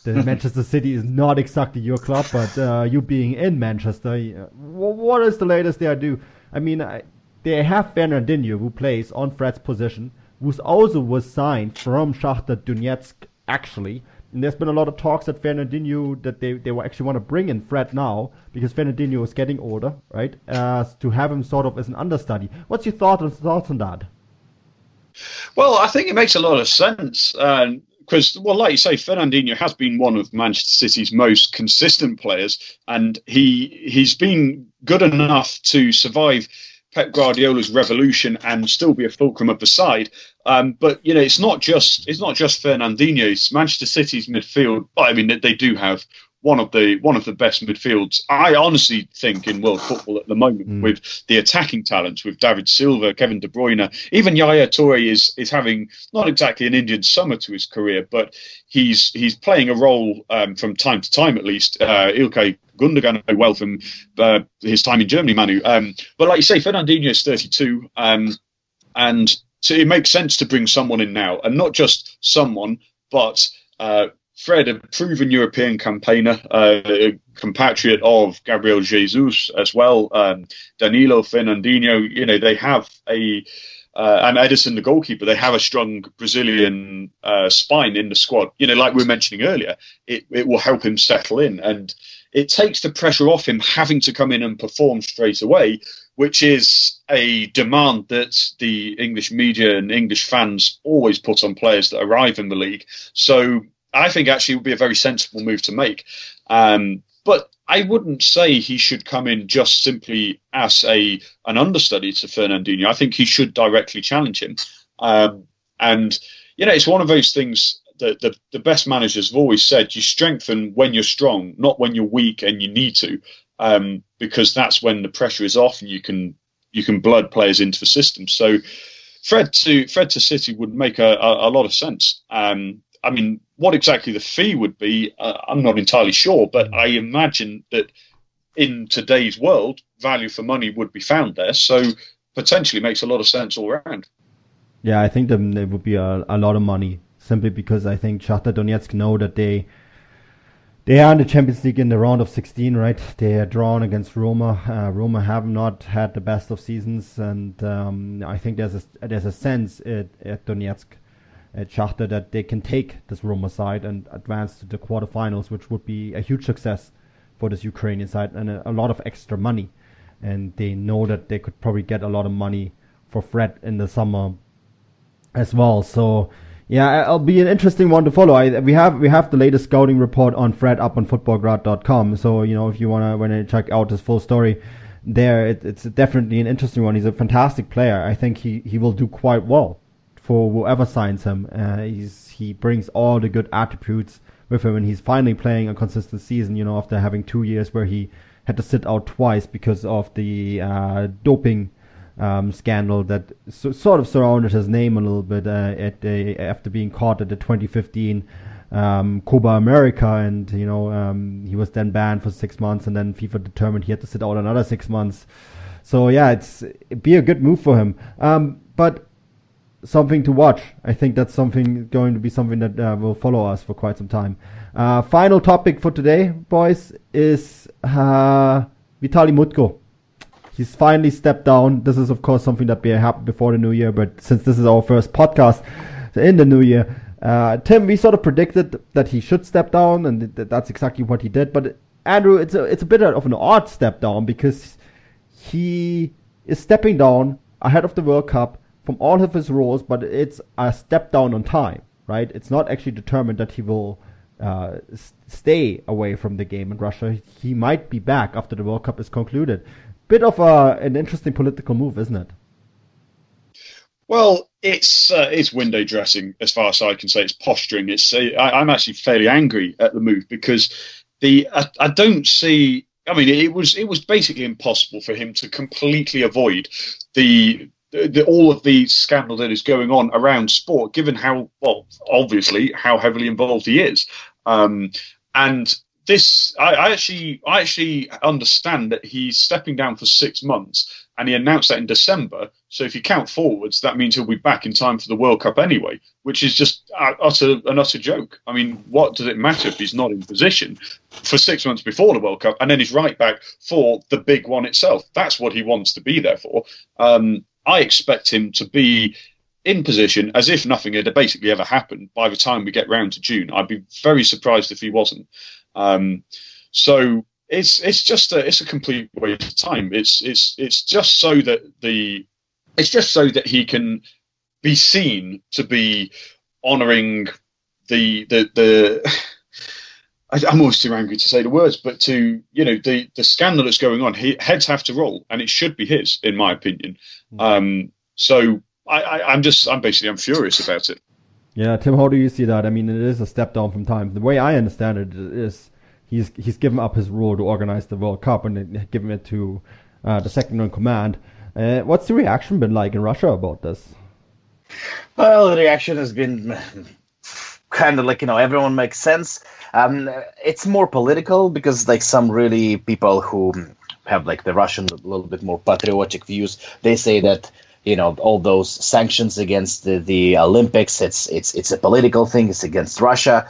the Manchester City is not exactly your club, but uh, you being in Manchester, uh, what is the latest they are do? I mean, I, they have Fernandinho, who plays on Fred's position, who also was signed from Shakhtar Donetsk, actually. And there's been a lot of talks that Fernandinho, that they, they actually want to bring in Fred now, because Fernandinho is getting older, right? Uh, to have him sort of as an understudy. What's your thought and thoughts on that? Well, I think it makes a lot of sense. Because, um, well, like you say, Fernandinho has been one of Manchester City's most consistent players. And he, he's been good enough to survive Pep Guardiola's revolution and still be a fulcrum of the side. Um, but, you know, it's not just it's not just Fernandinho. It's Manchester City's midfield. I mean, they do have one of the one of the best midfields, I honestly think, in world football at the moment, mm. with the attacking talents, with David Silva, Kevin De Bruyne. Even Yaya Toure is is having not exactly an Indian summer to his career, but he's he's playing a role um, from time to time, at least. Uh, Ilkay Gundogan, I know well from uh, his time in Germany, Manu. Um, but like you say, Fernandinho is thirty-two, um, and so it makes sense to bring someone in now, and not just someone, but uh, Fred, a proven European campaigner, uh, a compatriot of Gabriel Jesus as well, um, Danilo, Fernandinho. You know, they have a, uh, and Edison, the goalkeeper, they have a strong Brazilian uh, spine in the squad. You know, like we were mentioning earlier, it, it will help him settle in, and it takes the pressure off him having to come in and perform straight away, which is a demand that the English media and English fans always put on players that arrive in the league. So I think actually it would be a very sensible move to make. Um, but I wouldn't say he should come in just simply as a an understudy to Fernandinho. I think he should directly challenge him. Um, and, you know, it's one of those things that the, the best managers have always said, you strengthen when you're strong, not when you're weak and you need to. Um, because that's when the pressure is off and you can you can blood players into the system. So Fred to Fred to City would make a, a, a lot of sense. Um, I mean, what exactly the fee would be, uh, I'm not entirely sure, but I imagine that in today's world, value for money would be found there. So potentially makes a lot of sense all around. Yeah, I think there would be a, a lot of money, simply because I think Shakhtar Donetsk know that they... They are in the Champions League in the round of sixteen, right? They are drawn against Roma. Uh, Roma have not had the best of seasons, and um, I think there's a there's a sense at, at Donetsk, at Shakhtar, that they can take this Roma side and advance to the quarterfinals, which would be a huge success for this Ukrainian side and a, a lot of extra money. And they know that they could probably get a lot of money for Fred in the summer as well. So. Yeah, it'll be an interesting one to follow. I, we have we have the latest scouting report on Fred up on football grad dot com. So, you know, if you wanna wanna check out his full story there, it, it's definitely an interesting one. He's a fantastic player. I think he, he will do quite well for whoever signs him. Uh, he's, he brings all the good attributes with him, and he's finally playing a consistent season, you know, after having two years where he had to sit out twice because of the uh, doping um, scandal that so, sort of surrounded his name a little bit uh, at the, after being caught at the twenty fifteen um, Copa America. And, you know, um, he was then banned for six months, and then FIFA determined he had to sit out another six months. So, yeah, it's, it'd be a good move for him. Um, but something to watch. I think that's something going to be something that uh, will follow us for quite some time. Uh, final topic for today, boys, is uh, Vitali Mutko. He's finally stepped down. This is, of course, something that happened before the new year, but since this is our first podcast in the new year, uh, Tim, we sort of predicted that he should step down, and th- that's exactly what he did. But Andrew, it's a, it's a bit of an odd step down because he is stepping down ahead of the World Cup from all of his roles, but it's a step down on time, right? It's not actually determined that he will uh, stay away from the game in Russia. He might be back after the World Cup is concluded. Bit of a, an interesting political move, isn't it? Well, it's uh, it's window dressing, as far as I can say. It's posturing. It's uh, I, I'm actually fairly angry at the move because the I, I don't see. I mean, it was it was basically impossible for him to completely avoid the. The, all of the scandal that is going on around sport, given how, well, obviously, how heavily involved he is. Um, and this, I, I actually I actually understand that he's stepping down for six months, and he announced that in December. So if you count forwards, that means he'll be back in time for the World Cup anyway, which is just uh, utter, an utter joke. I mean, what does it matter if he's not in position for six months before the World Cup, and then he's right back for the big one itself? That's what he wants to be there for. Um, I expect him to be in position as if nothing had basically ever happened by the time we get round to June. I'd be very surprised if he wasn't. Um, so it's it's just a, it's a complete waste of time. It's it's it's just so that the it's just so that he can be seen to be honouring the the the. I'm always too angry to say the words, but to, you know, the, the scandal that's going on, he, heads have to roll, and it should be his, in my opinion. Um, so I, I, I'm just, I'm basically, I'm furious about it. Yeah, Tim, how do you see that? I mean, it is a step down from time. The way I understand it is he's he's given up his role to organise the World Cup and given it to uh, the second in command. Uh, what's the reaction been like in Russia about this? Well, the reaction has been kind of like, you know, everyone makes sense. Um, it's more political because, like, some really people who have, like, the Russian a little bit more patriotic views, they say that, you know, all those sanctions against the, the Olympics, it's it's it's a political thing. It's against Russia.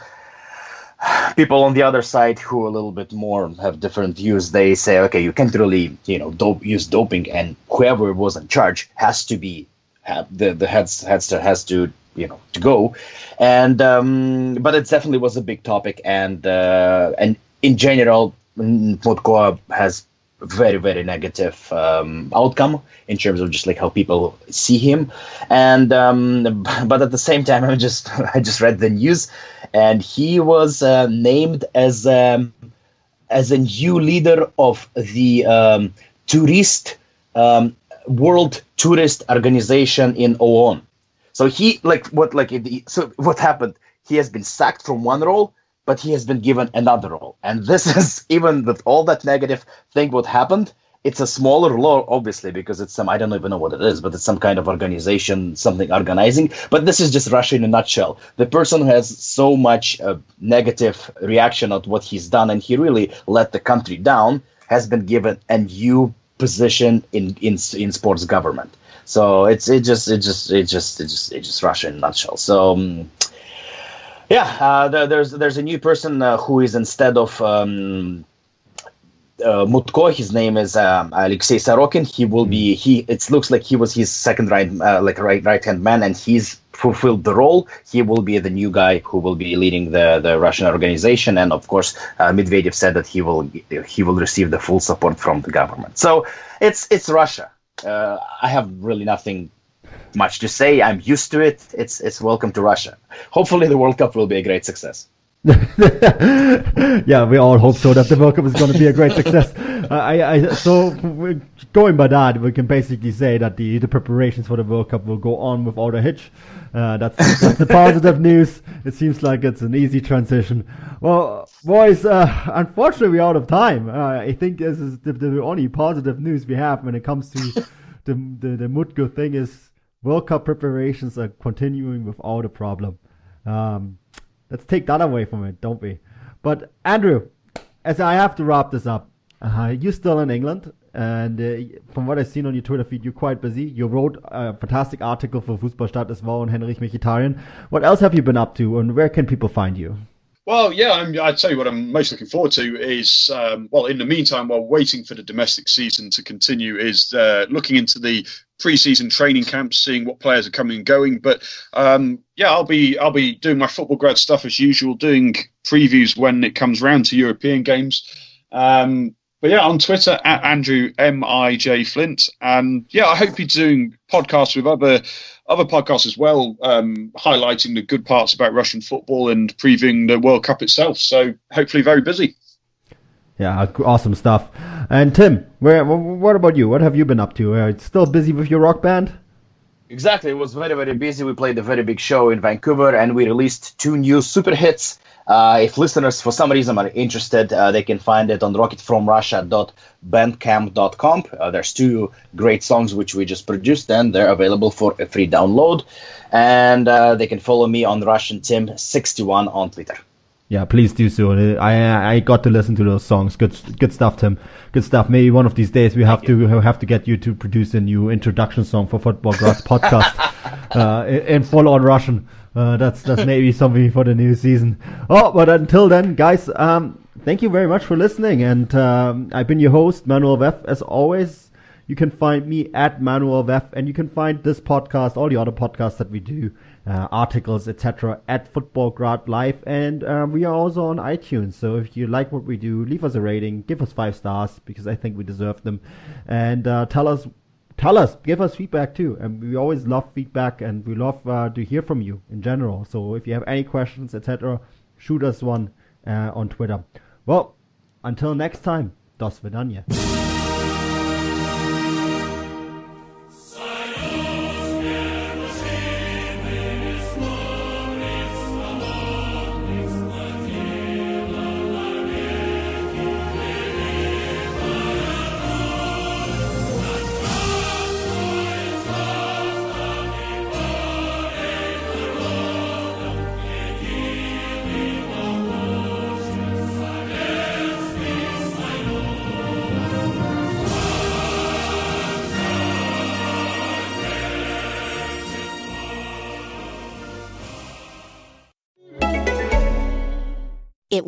People on the other side who are a little bit more have different views, they say, okay, you can't really, you know, dope, use doping, and whoever was in charge has to be have the the heads has to has to. you know, to go. And, um, but it definitely was a big topic. And, uh, and in general, Mutko has very, very negative, um, outcome in terms of just like how people see him. And, um, but at the same time, I just, I just read the news, and he was, uh, named as, um, as a new leader of the, um, tourist, um, World Tourist Organization in O O N. So he like what like so what happened? He has been sacked from one role, but he has been given another role. And this is, even with all that negative thing, what happened? It's a smaller role, obviously, because it's some I don't even know what it is, but it's some kind of organization, something organizing. But this is just Russia in a nutshell. The person who has so much uh, negative reaction at what he's done, and he really let the country down, has been given a new position in in in sports government. So it's it just it just it just it just it just Russia in a nutshell. So um, yeah, uh, there, there's there's a new person uh, who is instead of um, uh, Mutko. His name is um, Alexei Sorokin. He will be he. It looks like he was his second right uh, like right right hand man, and he's fulfilled the role. He will be the new guy who will be leading the, the Russian organization. And of course, uh, Medvedev said that he will he will receive the full support from the government. So it's it's Russia. Uh, I have really nothing much to say. I'm used to it. It's it's welcome to Russia. Hopefully the World Cup will be a great success. Yeah, we all hope so that the World Cup is going to be a great success. Uh, I, I, so going by that, we can basically say that the, the preparations for the World Cup will go on without a hitch. Uh, that's, that's the positive news. It seems like it's an easy transition. Well, boys, uh, unfortunately we're out of time. Uh, I think this is the, the only positive news we have when it comes to the, the, the Mutko thing is World Cup preparations are continuing without a problem. Um, Let's take that away from it, don't we? But Andrew, as I have to wrap this up, uh, you're still in England, and uh, from what I've seen on your Twitter feed, you're quite busy. You wrote a fantastic article for Fußballstadt as well on Henrich Mkhitaryan. What else have you been up to, and where can people find you? Well, yeah, I'm, I'd tell you what I'm most looking forward to is, um, well, in the meantime, while waiting for the domestic season to continue, is uh, looking into the pre-season training camps, seeing what players are coming and going. But um, yeah, I'll be I'll be doing my football grad stuff as usual, doing previews when it comes round to European games. Um, but yeah, on Twitter at Andrew M I J Flint, and yeah, I hope you're doing podcasts with other other podcasts as well, um, highlighting the good parts about Russian football and previewing the World Cup itself. So hopefully, very busy. Yeah, awesome stuff. And Tim, where, what about you? What have you been up to? Uh, still busy with your rock band? Exactly. It was very, very busy. We played a very big show in Vancouver, and we released two new super hits. Uh, if listeners, for some reason, are interested, uh, they can find it on rocket from russia dot bandcamp dot com. Uh, there's two great songs which we just produced, and they're available for a free download. And uh, they can follow me on Russian Tim sixty-one on Twitter. Yeah, please do so. I I got to listen to those songs. Good good stuff, Tim. Good stuff. Maybe one of these days we have to have to get you to produce a new introduction song for Football Grass podcast uh, in full on Russian. Uh, that's that's maybe something for the new season. Oh, but until then, guys, um, thank you very much for listening. And um, I've been your host, Manuel Veth. As always, you can find me at Manuel Veth, and you can find this podcast, all the other podcasts that we do, Uh, articles, et cetera at Football Grad Live, and um, we are also on iTunes. So if you like what we do, leave us a rating, give us five stars because I think we deserve them, and uh, tell us, tell us, give us feedback too. And we always love feedback, and we love uh, to hear from you in general. So if you have any questions, et cetera, shoot us one uh, on Twitter. Well, until next time, do svidaniya. It